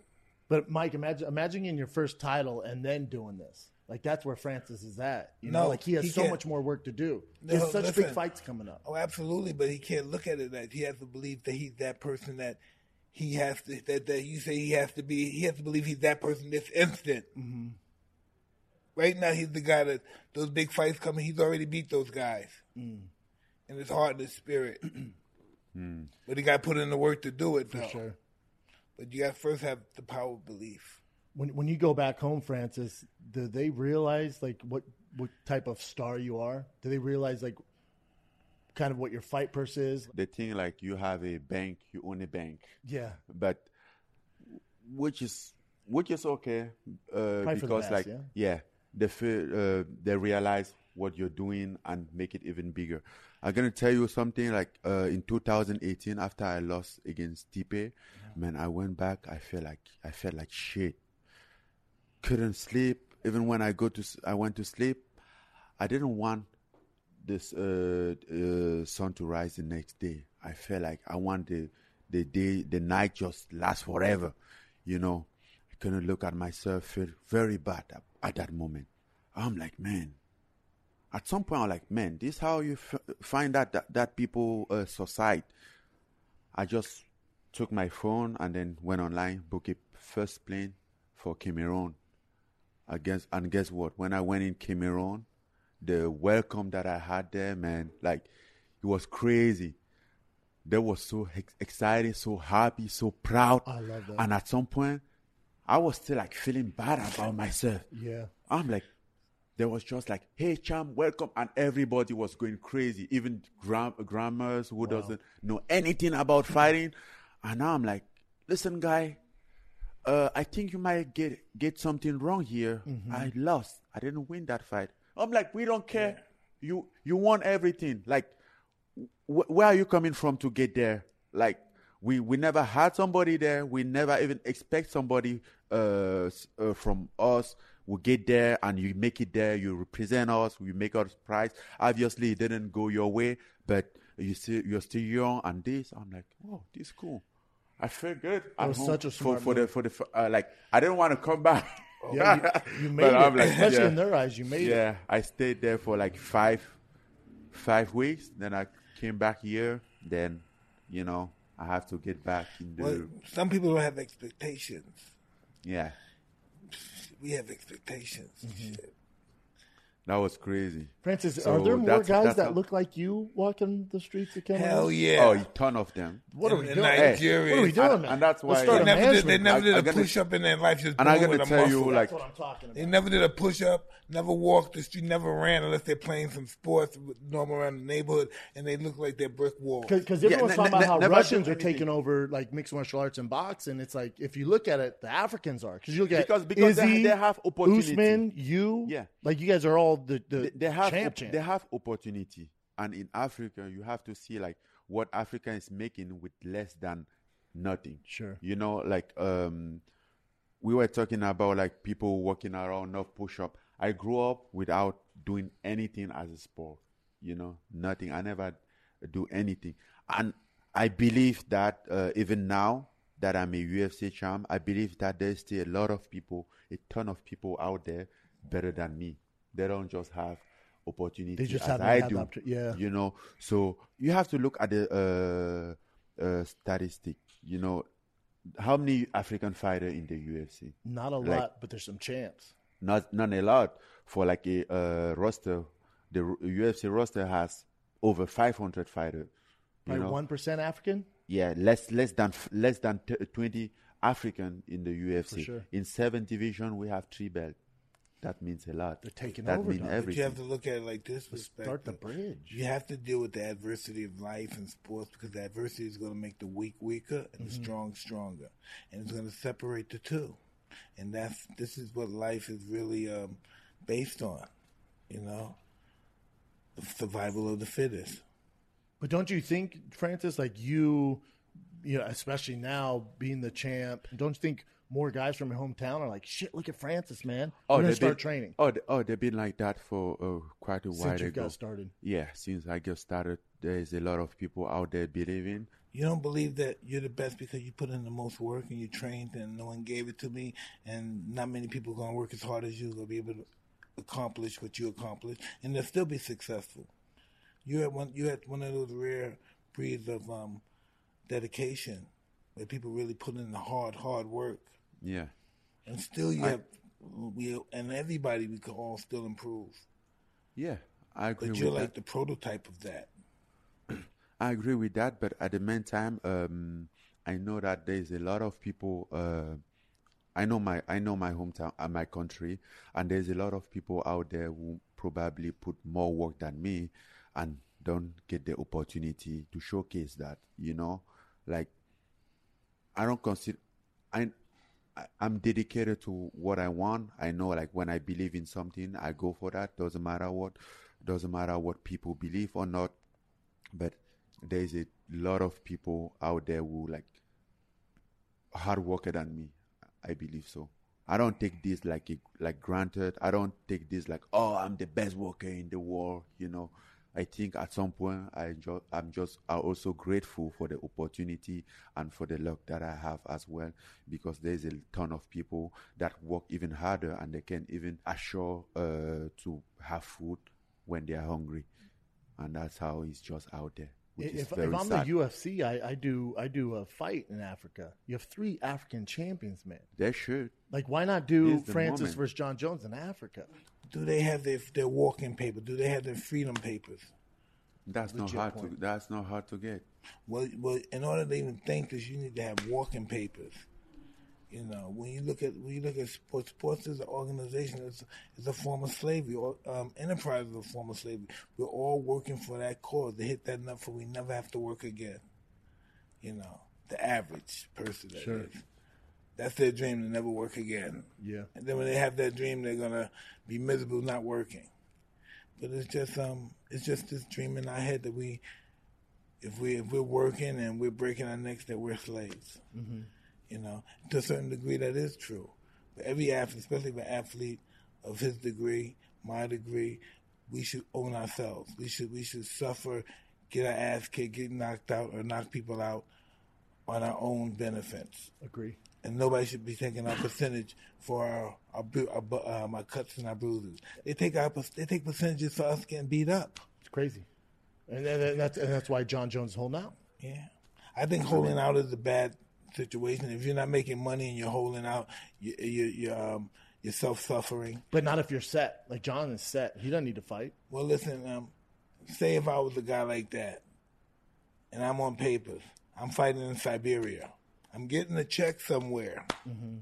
But Mike, imagine in your first title and then doing this. Like that's where Francis is at. You know, like he has so much more work to do. No, there's such big fights coming up. Oh, absolutely. But he can't look at it that he has to believe that he's that person that he has to. That you say he has to be. He has to believe he's that person this instant. Mm-hmm. Right now, he's the guy that those big fights coming. He's already beat those guys, in his heart and his spirit. But he got put in the work to do it, though. For sure. But you got to first have the power of belief. When you go back home, Francis, do they realize like what type of star you are? Do they realize like kind of what your fight purse is? They think like you have a bank, you own a bank. Yeah, but which is okay because mass, like they feel, they realize what you're doing and make it even bigger. I'm gonna tell you something. Like in 2018, after I lost against Stipe, man, I went back. I felt like shit. Couldn't sleep. Even when I went to sleep, I didn't want this sun to rise the next day. I felt like I want the night just last forever. You know, I couldn't look at myself. Felt very bad at that moment. I'm like, man. At some point, I'm like, man, this is how you find out that people suicide. I just took my phone and then went online, booked a first plane for Cameroon. And guess what? When I went in Cameroon, the welcome that I had there, man, like, it was crazy. They were so excited, so happy, so proud. I love that. And at some point, I was still, like, feeling bad about myself. Yeah. I'm like... There was just like, hey, champ, welcome. And everybody was going crazy. Even grandmas who doesn't know anything about fighting. And now I'm like, listen, guy, I think you might get something wrong here. Mm-hmm. I lost. I didn't win that fight. I'm like, we don't care. Yeah. You won everything. Like, where are you coming from to get there? Like, we never had somebody there. We never even expect somebody from us. We get there and you make it there. You represent us. We make our prize. Obviously, it didn't go your way, but you're still young. And this, I'm like, oh, this is cool. I feel good. I was such a smart for the like. I didn't want to come back. Yeah, you made it. Like, especially in their eyes, you made it. Yeah, I stayed there for like five weeks. Then I came back here. Then, you know, I have to get back in the. Well, some people don't have expectations. Yeah. We have expectations. Mm-hmm. Shit. That was crazy. Francis, so are there more guys that look like you walking the streets of Canada? Hell yeah. Oh, a ton of them. What are we doing? Nigeria. What are we doing? And that's why they never did a push-up in their life. Just and I got to tell you, like, that's what I'm talking about. They never did a push-up, never walked the street, never ran unless they're playing some sports normal around the neighborhood, and they look like they're brick walls. Because everyone's talking about how Russians are taking over, like, mixed martial arts and boxing. It's like, if you look at it, the Africans are. Because you look at Izzy, Usman, you. Yeah. Like, you guys are all they have opportunity, and in Africa you have to see like what Africa is making with less than nothing. Sure, you know, like we were talking about like people walking around not push up. I grew up without doing anything as a sport, you know, nothing. I never do anything, and I believe that even now that I'm a UFC champ, I believe that there's still a lot of people, a ton of people out there better than me. They don't just have opportunity. They just have yeah. You know, so you have to look at the statistic. You know, how many African fighters in the UFC? Not a lot, but there's some champs. Not a lot for like a roster. The UFC roster has over 500 fighters. Like 1% African? Yeah, less than 20 African in the UFC. For sure. In 7 division, we have 3 belts. That means a lot. They're taking that over. But you have to look at it like this. Start the bridge. You have to deal with the adversity of life and sports, because the adversity is going to make the weak weaker and the strong stronger. And it's going to separate the two. And this is what life is really based on, the survival of the fittest. But don't you think, Francis, like you know, especially now being the champ, don't you think more guys from your hometown are like, shit, look at Francis, man. We're going to start training. They've been like that for quite a while ago. Since you got started. Yeah, since I got started, there's a lot of people out there believing. You don't believe that you're the best because you put in the most work and you trained and no one gave it to me, and not many people are going to work as hard as you, going to be able to accomplish what you accomplished, and they'll still be successful. You had one of those rare breeds of dedication where people really put in the hard work. Yeah. And still everybody, we can all still improve. Yeah, I agree with that. But you're like the prototype of that. I agree with that, but at the meantime, I know that there's a lot of people, I know my hometown and my country, and there's a lot of people out there who probably put more work than me and don't get the opportunity to showcase that, Like, I don't consider... I'm dedicated to what I want. I know, like, when I believe in something, I go for that. Doesn't matter what people believe or not. But there's a lot of people out there who, like, hard worker than me. I believe so. I don't take this like granted. I don't take this like, oh, I'm the best worker in the world. I think at some point I'm also grateful for the opportunity and for the luck that I have as well, because there's a ton of people that work even harder and they can even assure to have food when they are hungry, and that's how it's just out there. If I'm sad. The UFC, I do a fight in Africa. You have 3 African champions, man. They should. Like, why not do Francis versus Jon Jones in Africa? Do they have their walking paper? Do they have their freedom papers? That's not hard to get. Well, in order to even think this, you need to have walking papers. When you look at sports as an organization, it's a form of slavery. Enterprise is a form of slavery. We're all working for that cause to hit that nut for we never have to work again. The average person that sure. is. That's their dream, to never work again. Yeah. And then when they have that dream, they're gonna be miserable not working. But it's just this dream in our head that if we're working and we're breaking our necks, that we're slaves. Mm-hmm. To a certain degree, that is true. But every athlete, especially an athlete of his degree, my degree, we should own ourselves. We should suffer, get our ass kicked, get knocked out, or knock people out on our own benefits. Agree. And nobody should be taking our percentage for our cuts and our bruises. They take percentages for us getting beat up. It's crazy, and that's why Jon Jones is holding out. Yeah, I think holding out is a bad situation. If you're not making money and you're holding out, you're self-suffering. But not if you're set. Like, Jon is set. He doesn't need to fight. Well, listen. Say if I was a guy like that, and I'm on papers. I'm fighting in Siberia. I'm getting a check somewhere. Mm-hmm.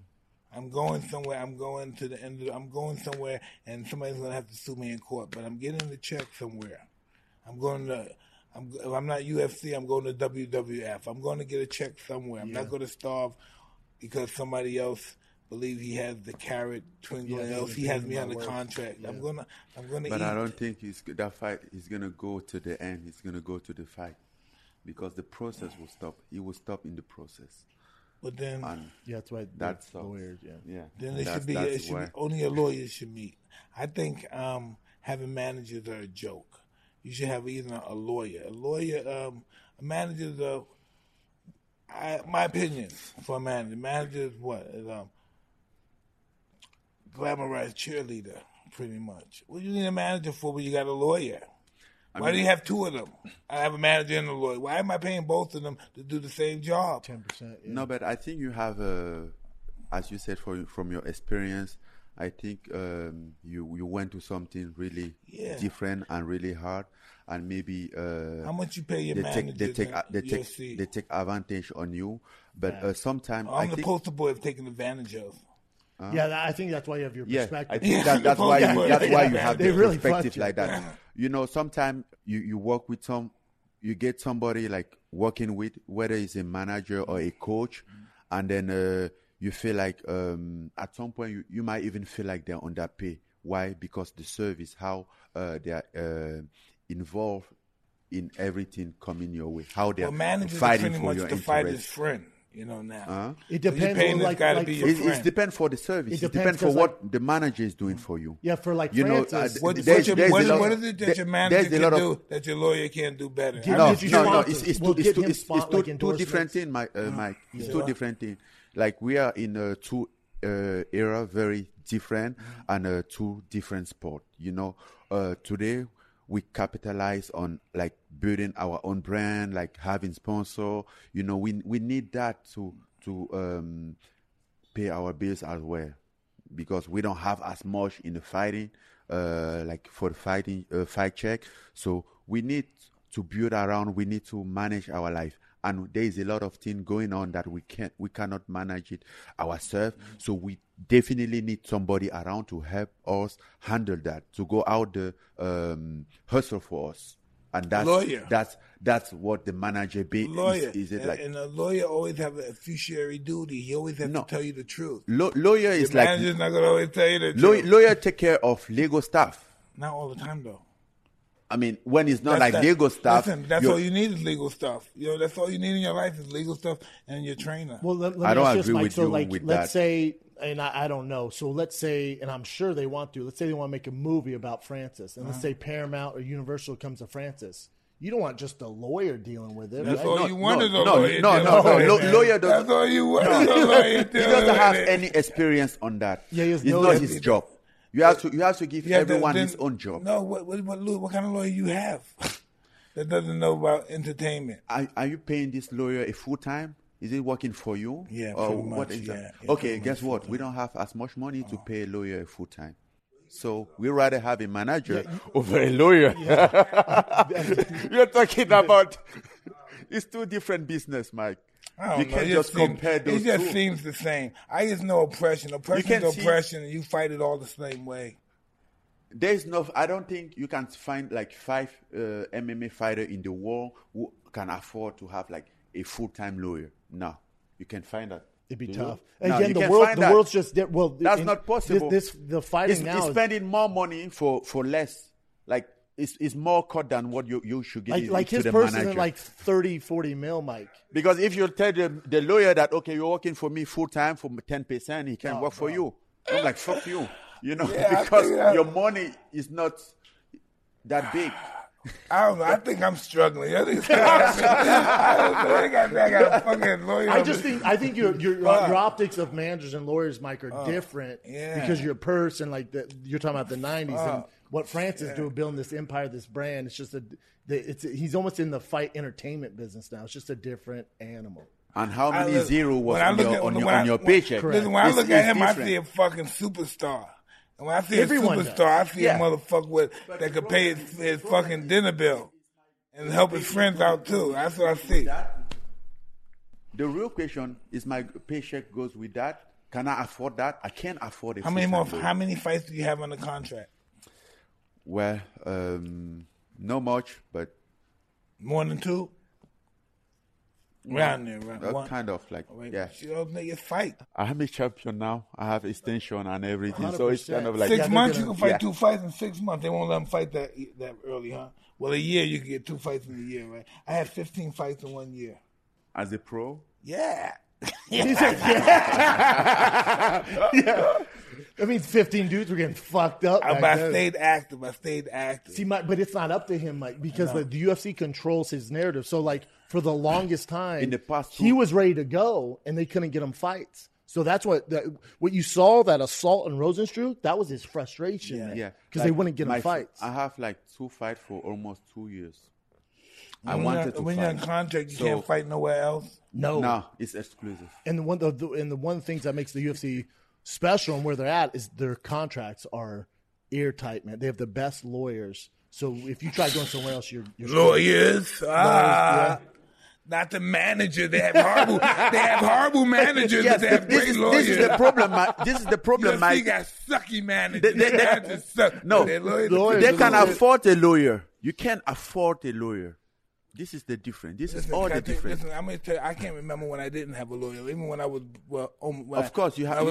I'm going somewhere. I'm going to the end. I'm going somewhere, and somebody's gonna have to sue me in court. But I'm getting the check somewhere. If I'm not UFC, I'm going to WWF. I'm going to get a check somewhere. I'm not going to starve because somebody else believes he has the carrot twinkling. He has me on the contract. Yeah. I'm gonna. But eat. I don't think that fight is gonna go to the end. It's gonna go to the fight because the process will stop. He will stop in the process. But then, that's why that's lawyers. Yeah. Then it should be only a lawyer should meet. I think having managers are a joke. You should have either a lawyer. A manager is my opinion for a manager. Manager is what? Is glamorized cheerleader, pretty much. What do you need a manager for when you got a lawyer? Why do you have 2 of them? I have a manager and a lawyer. Why am I paying both of them to do the same job? 10%. Yeah. No, but I think you have, as you said, from your experience, I think you went to something really different and really hard, and maybe how much you pay your manager? They take advantage on you, but sometimes I'm the poster boy of taking advantage of. I think that's why you have your perspective. I think that's why you have the really perspective like that. You know, sometimes you work with you get somebody like working with, whether it's a manager or a coach, and then you feel like at some point you might even feel like they're underpaid. Why? Because the service, how they are involved in everything coming your way, how they are fighting for your interest. Fight his friend. You know now. It depends. It depends for the service. It depends for what the manager is doing for you. Yeah, for like you Francis. What is it that your manager can do that your lawyer can't do better? No. It's two different things, Mike. It's two different things. Like we are in two era, very different, and two different sports. You know, today we capitalize on like building our own brand, like having sponsor. You know, we need that to pay our bills as well, because we don't have as much in the fighting, like for the fighting fight check. So we need to build around. We need to manage our life, and there is a lot of things going on that we cannot manage it ourselves. So we definitely need somebody around to help us handle that, to go out the hustle for us, and that's what the manager and a lawyer always have a fiduciary duty. He always has to tell you the truth. Lawyer is like manager's not gonna always tell you the truth. Lawyer take care of legal stuff. Not all the time though. I mean, when it's not legal stuff. Listen, that's all you need is legal stuff. You know, that's all you need in your life is legal stuff and your trainer. Well, let me don't agree with you with that. Let's say, and I don't know. So let's say, and I'm sure they want to. Let's say they want to make a movie about Francis, and let's say Paramount or Universal comes to Francis. You don't want just a lawyer dealing with it. That's all you want is a lawyer. No. Lawyer doesn't. That's all you want. He doesn't have any experience on that. Yeah, it's not his job. You have to give everyone his own job. No, what kind of lawyer you have that doesn't know about entertainment? Are you paying this lawyer a full time? Is it working for you? Yeah, pretty much. Okay, guess what? We don't have as much money to pay a lawyer a full time, so we rather have a manager over a lawyer. Yeah. You're talking about it's two different business, Mike. You can't just compare those two. It just seems the same. I just know oppression. Oppression is oppression, and you fight it all the same way. There's no. I don't think you can find like five MMA fighter in the world who can afford to have like a full-time lawyer. No, you can find that. It'd be tough. No, again, the world's just that's not possible. The fighting now is spending more money for less. Like. It's more cut than what you should get to the manager. Like his person, like 30, 40 mil, Mike. Because if you tell the lawyer that, okay, you're working for me full time for 10%, he can work for you. I'm like, fuck you. You know, because your money is not that big. I don't know. I think I'm struggling. I got fucking lawyer. I think your optics of managers and lawyers, Mike, are different because your person, like you're talking about the 90s and what Francis do building this empire, this brand. It's just he's almost in the fight entertainment business now. It's just a different animal. And how many zero was on your paycheck? Listen, when I look at him, different. I see a fucking superstar. And when I see a superstar, I see a motherfucker that could pay his fucking dinner bill and help his friends out too. That's what I see. The real question is, my paycheck goes with that. Can I afford that? I can't afford it. How many fights do you have on the contract? Well, not much, but more than two. Round there, kind of like You don't make it fight. I'm a champion now. I have extension and everything, 100%. So it's kind of like 6 months. You can fight two fights in 6 months. They won't let them fight that early, huh? Well, a year you can get two fights in a year, right? I had 15 fights in 1 year. As a pro? Yeah. That means 15 dudes were getting fucked up. I stayed active. See, but it's not up to him, Mike, because the UFC controls his narrative. So, like, for the longest time, in the past he was ready to go, and they couldn't get him fights. So that's what you saw, that assault on Rozenstruik, that was his frustration. Yeah. Because they wouldn't get him fights. I have, like, two fights for almost 2 years. When you're on contract, you can't fight nowhere else? No. It's exclusive. And the one thing that makes the UFC... special and where they're at is their contracts are airtight, man. They have the best lawyers. So if you try going somewhere else, you're lawyers. Yeah. Not the manager. They have horrible. They have horrible managers. Yes, but they have great lawyers. This is the problem. This is the problem. UFC got sucky managers. They can afford a lawyer. You can't afford a lawyer. This is the difference. This is the difference. Listen, I'm gonna tell you, I can't remember when I didn't have a lawyer. Even when I was with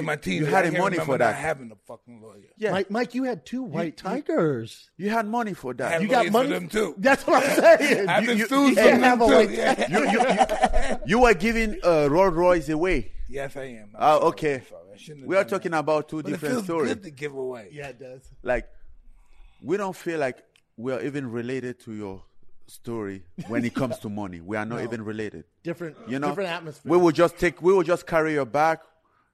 my team. You had money for that. Not having a fucking lawyer. Yeah, Mike, you had two white tigers. You had money for that. You got money for them too. That's what I'm saying. I've been sued for them too. You were giving Rolls Royce away. Yes, I am. Oh, okay. We are talking about two different stories. It feels good to give away. Yeah, it does. Like, we don't feel like we are even related to your story when it comes to money. We are not even related. Different atmosphere. We will just carry your back.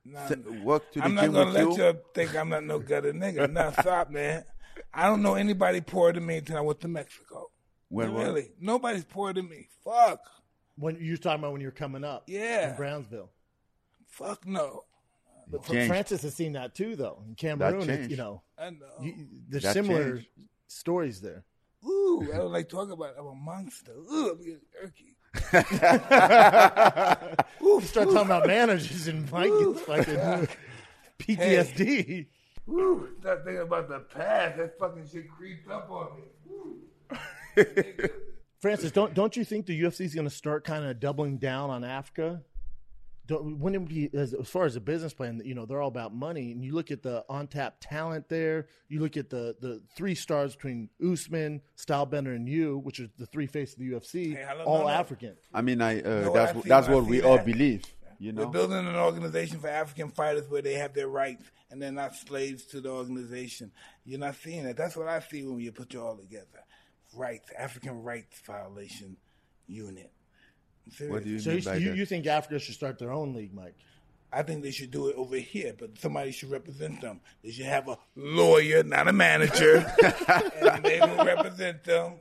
Work to the gym with you. I'm not gonna let you think I'm not no gutter nigga. Nah, stop, man. I don't know anybody poorer than me until I went to Mexico. Really? Nobody's poorer than me. Fuck. When you're talking about when you're coming up. Yeah. In Brownsville. Fuck no. But Francis has seen that too, though. In Cameroon, I know. There's similar stories there. Ooh, I don't like talking about it. I'm a monster. Ooh, I'm getting irky. Start talking about managers and Vikings fucking PTSD. Hey. Ooh, start thinking about the past. That fucking shit creeped up on me. Francis, don't you think the UFC is going to start kind of doubling down on Africa? Wouldn't it be, as far as a business plan, they're all about money. And you look at the on-tap talent there. You look at the three stars between Usman, Stylebender, and you, which are the three faces of the UFC, all African. That's what we all believe. We're building an organization for African fighters where they have their rights and they're not slaves to the organization. You're not seeing that. That's what I see when you put you all together. Rights, African rights violation unit. What do you mean by that? You think Africa should start their own league, Mike? I think they should do it over here, but somebody should represent them. They should have a lawyer, not a manager, and they will represent them.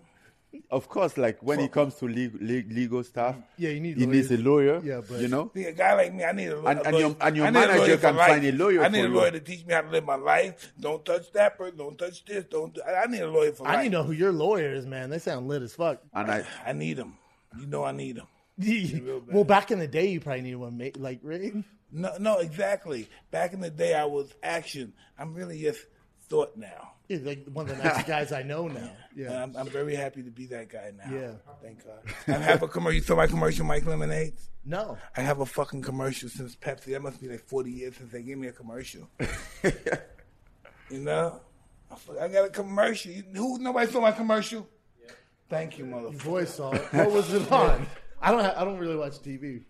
Of course, like when it comes to legal stuff, he needs a lawyer. Yeah, but see, a guy like me, I need a lawyer. And your manager can find a lawyer. I need a lawyer to teach me how to live my life. Don't touch that person. Don't touch this. I need a lawyer for life. I need to know who your lawyer is, man. They sound lit as fuck. And I need them. I need them. Well, back in the day, you probably needed one, like, right? No, exactly. Back in the day, I was action. I'm really just thought now. Yeah, like one of the nicest guys I know now. Yeah, I'm very happy to be that guy now. Yeah, thank God. I have a commercial. You saw my commercial, Mike Lemonade? No, I have a fucking commercial since Pepsi. That must be like 40 years since they gave me a commercial. I got a commercial. Nobody saw my commercial. Yeah. Thank you, motherfucker. Your voice saw it. What was it on? I don't really watch TV.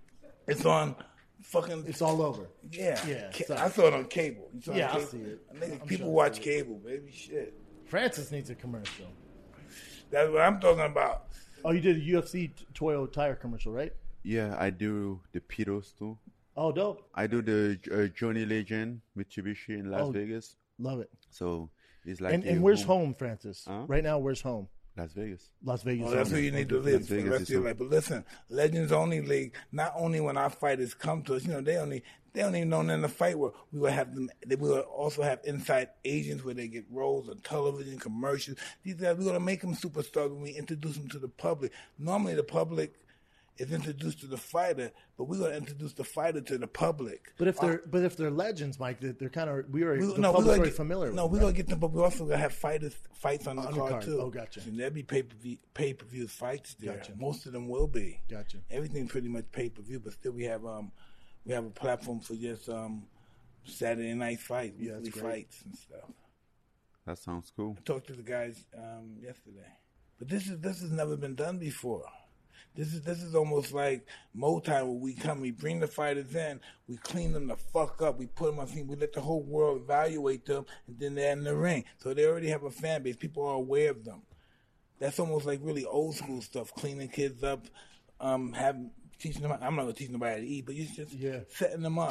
It's on fucking... It's all over. Yeah. I saw it on cable. I see it. People watch cable, baby. Shit. Francis needs a commercial. That's what I'm talking about. Oh, you did a UFC Toyo tire commercial, right? Yeah, I do the Pitos too. Oh, dope. I do the Johnny Legend Mitsubishi in Las Vegas. Love it. So it's like... And where's home, Francis? Huh? Right now, where's home? Las Vegas. That's where you need to live for the rest of your life. But listen, Legends Only League, not only when our fighters come to us, they don't even know in the fight world. We will have them. We will also have inside agents where they get roles on television, commercials. These guys, we're going to make them superstars when we introduce them to the public. Normally the public is introduced to the fighter, but we're going to introduce the fighter to the public. But if they're legends, Mike, they're kind of familiar with. No, we're going to get them, but we also going to have fights on the card too. Oh, gotcha. And there'll be pay-per-view fights there. Gotcha. Most of them will be. Gotcha. Everything pretty much pay-per-view, but still we have a platform for just Saturday night fights, weekly fights and stuff. That sounds cool. I talked to the guys yesterday, but this has never been done before. This is almost like Motai where we bring the fighters in, we clean them the fuck up, we put them on team, we let the whole world evaluate them, and then they're in the ring. So they already have a fan base. People are aware of them. That's almost like really old school stuff, cleaning kids up, teaching them. I'm not going to teach nobody to eat, but it's just setting them up.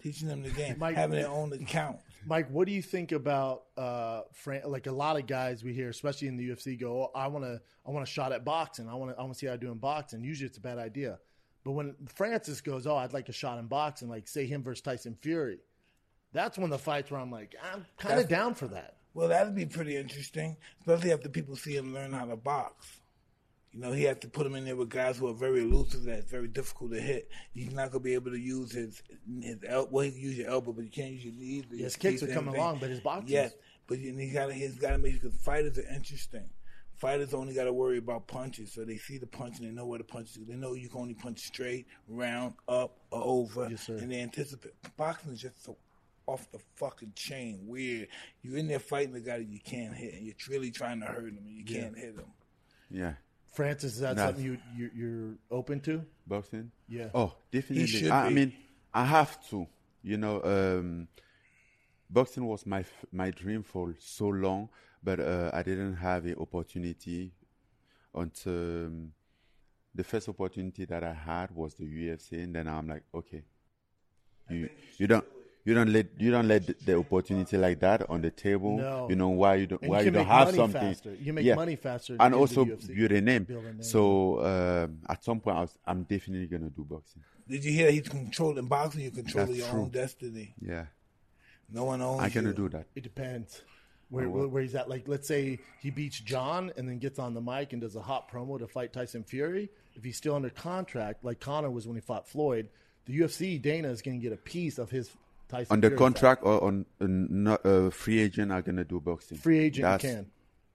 Teaching them the game, Mike, having their own account. Mike, what do you think about like a lot of guys we hear, especially in the UFC, go, oh, I want a shot at boxing. I want to see how I do in boxing. Usually it's a bad idea. But when Francis goes, oh, I'd like a shot in boxing, like say him versus Tyson Fury, That's when the fights where I'm like, I'm kind of down for that. Well, that'd be pretty interesting, especially after people see him learn how to box. You know, he has to put him in there with guys who are very elusive, that's very difficult to hit. He's not going to be able to use his elbow. Well, he can use your elbow, but you can't use your knees. His kicks are coming along, but his boxing. Yes, but he's got to make sure, because fighters are interesting. Fighters only got to worry about punches, so they see the punch and they know where to punch. They know you can only punch straight, round, up, or over, yes, and they anticipate. Boxing is just so off the fucking chain, weird. You're in there fighting the guy that you can't hit, and you're really trying to hurt him, and you can't hit him. Yeah. Francis, is that something you're open to? Boxing? Yeah. Oh, definitely. I mean, I have to. You know, boxing was my dream for so long, but I didn't have an opportunity until the first opportunity that I had was the UFC, and then I'm like, okay, you don't let the opportunity like that on the table. No. You know why you don't have something. Faster. You make money faster, and also build a name. So at some point, I'm definitely gonna do boxing. Did you hear he's controlling boxing? You control your own destiny. Yeah. No one owns. I cannot do that. It depends where he's at. Like, let's say he beats John and then gets on the mic and does a hot promo to fight Tyson Fury. If he's still under contract, like Conor was when he fought Floyd, the UFC Dana is gonna get a piece of his. Tyson on the Fury contract fight. Or on free agent are going to do boxing. Free agent can.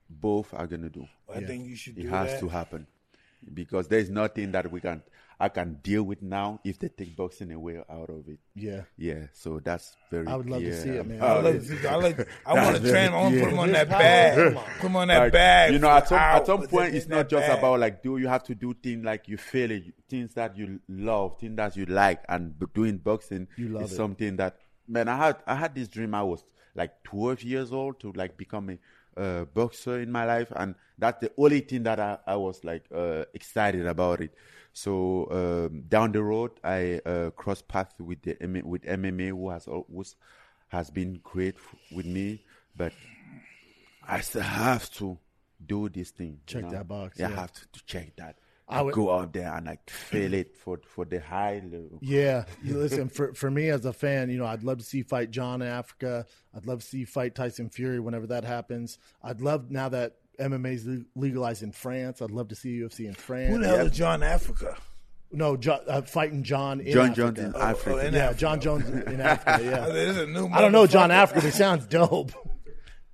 Both are going to do. Well, I think you should do that. It has to happen. Because there's nothing that I can deal with now if they take boxing away out of it. Yeah. Yeah, so that's very I would love to see it, man. I want to train on, put him on that bag. Put him on that bag. You know, at some point, it's not just about like, you have to do things like you feel it, things that you love, things that you like, and doing boxing is something that, man, I had this dream. I was like 12 years old to like become a boxer in my life, and that's the only thing that I was like excited about it. So down the road, I crossed paths with MMA, who has been great with me. But I still have to do this thing. Check that box. Yeah. I have to check that. I would go out there and like feel it for the high level. Yeah, listen, for me as a fan, you know, I'd love to see fight John Africa. I'd love to see fight Tyson Fury whenever that happens. I'd love, now that MMA's legalized in France, I'd love to see UFC in France. Who the hell is John Africa? No, fighting John in Africa. John Jones in Africa. Jon Jones in Africa. Yeah, this is a new. I don't know John Africa, but it sounds dope.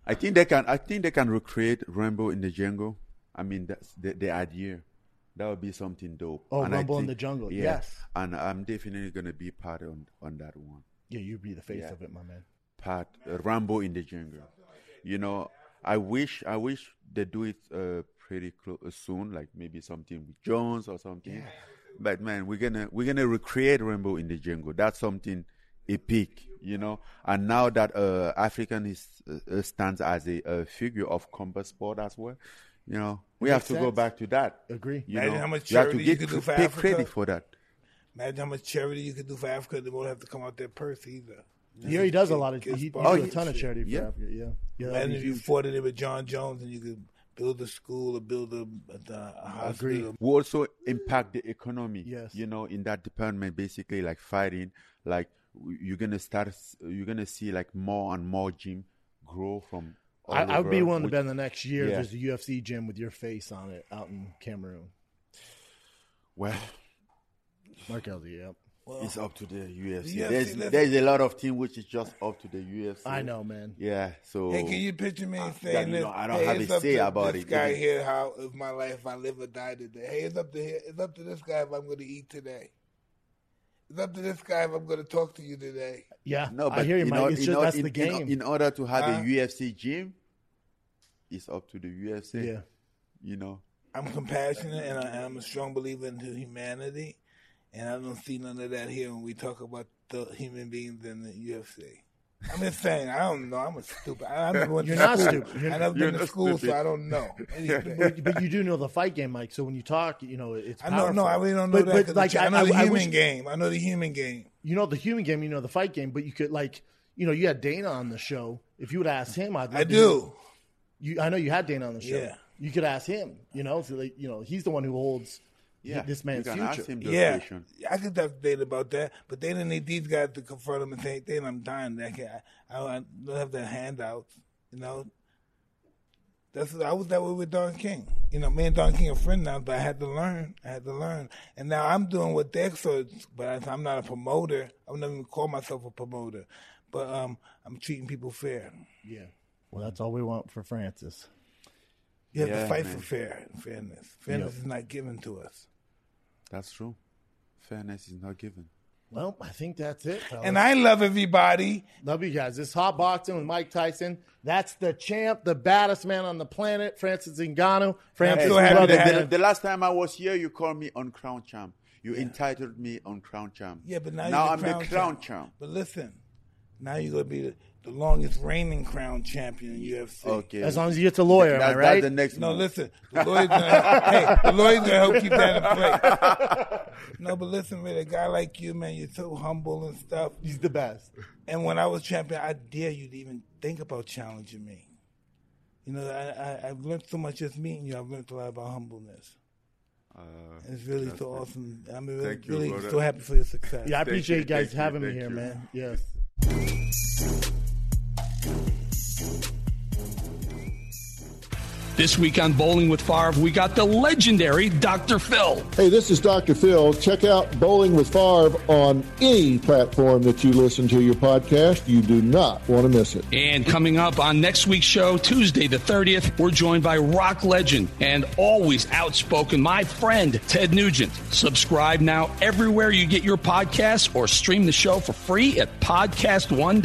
I think they can recreate Rambo in the jungle. I mean, that's the idea. That would be something dope. Oh, Rumble in the Jungle, yes. And I'm definitely going to be part on that one. Yeah, you'd be the face of it, my man. Part Rumble in the Jungle. You know, I wish they do it pretty soon, like maybe something with Jones or something. Yeah. But man, we're gonna recreate Rumble in the Jungle. That's something epic, you know. And now that African stands as a figure of combat sport as well, you know, we have to go back to that. Agree. You Imagine know, how much charity you could do for Africa. Credit for that. Imagine how much charity you could do for Africa. They won't have to come out their purse either. Yeah, he does a lot of. He does a ton of charity for Africa. Yeah. Imagine if you fought it with Jon Jones and you could build a school or build a hospital. We also impact the economy. Yes. You know, in that department, basically like fighting, like you're gonna see like more and more gym grow from. I would be willing to bet the next year there's a UFC gym with your face on it out in Cameroon. Well, Mark Elder, yep. Well, it's up to the UFC. There's a lot of teams which is just up to the UFC. I know, man. Yeah, so... Hey, can you picture me saying this? You know, I don't have a say about this guy here, how if my life, if I live or die today. Hey, it's up to here. It's up to this guy if I'm going to eat today. It's up to this guy if I'm going to talk to you today. Yeah, no, but I hear you, Mike. That's the game. In order to have a UFC gym, it's up to the UFC. Yeah. You know? I'm compassionate, and I'm a strong believer in humanity, and I don't see none of that here when we talk about the human beings in the UFC. I'm just saying, I don't know. I'm a stupid. You're not stupid. I've never been to school, so I don't know. But you do know the fight game, Mike. So when you talk, you know it's. I don't know. I really don't know that. But like, I know the human game. You know the human game. You know the fight game. But you could like, you know, you had Dana on the show. If you would ask him, I do. I know you had Dana on the show. Yeah. You could ask him. You know, so like, you know, he's the one who holds yeah, this man's future. Yeah, I could have debate about that, but they didn't need these guys to confront him and say, "Then I'm dying. I don't have that handout." You know, I was that way with Don King. You know, me and Don King are friends now, but I had to learn. And now I'm doing what the experts, but I'm not a promoter. I would never even call myself a promoter. But I'm treating people fair. Yeah. Well, that's all we want for Francis. You have to fight for fairness. Fairness is not given to us. That's true. Fairness is not given. Well, I think that's it, fellas. And I love everybody. Love you guys. This is Hotboxin' with Mike Tyson. That's the champ, the baddest man on the planet, Francis Ngannou. Francis, the last time I was here, you called me uncrowned champ. You entitled me uncrowned champ. Yeah, but now I'm the crown champ. But listen, now you're going to be the longest reigning crown champion in UFC. Okay. As long as you get the lawyer, am I right? The next no, listen. The lawyer's going to help keep that in place. No, but listen, man, a guy like you, man, you're so humble and stuff. He's the best. And when I was champion, I dare you to even think about challenging me. You know, I've learned so much just meeting you. I've learned a lot about humbleness. It's really so awesome. I'm really, really so happy for your success. Yeah, I appreciate you guys having me here, man. Yes. This week on Bowling with Favre, we got the legendary Dr. Phil. Hey, this is Dr. Phil. Check out Bowling with Favre on any platform that you listen to your podcast. You do not want to miss it. And coming up on next week's show, Tuesday the 30th, we're joined by rock legend and always outspoken, my friend, Ted Nugent. Subscribe now everywhere you get your podcasts or stream the show for free at podcastone.com.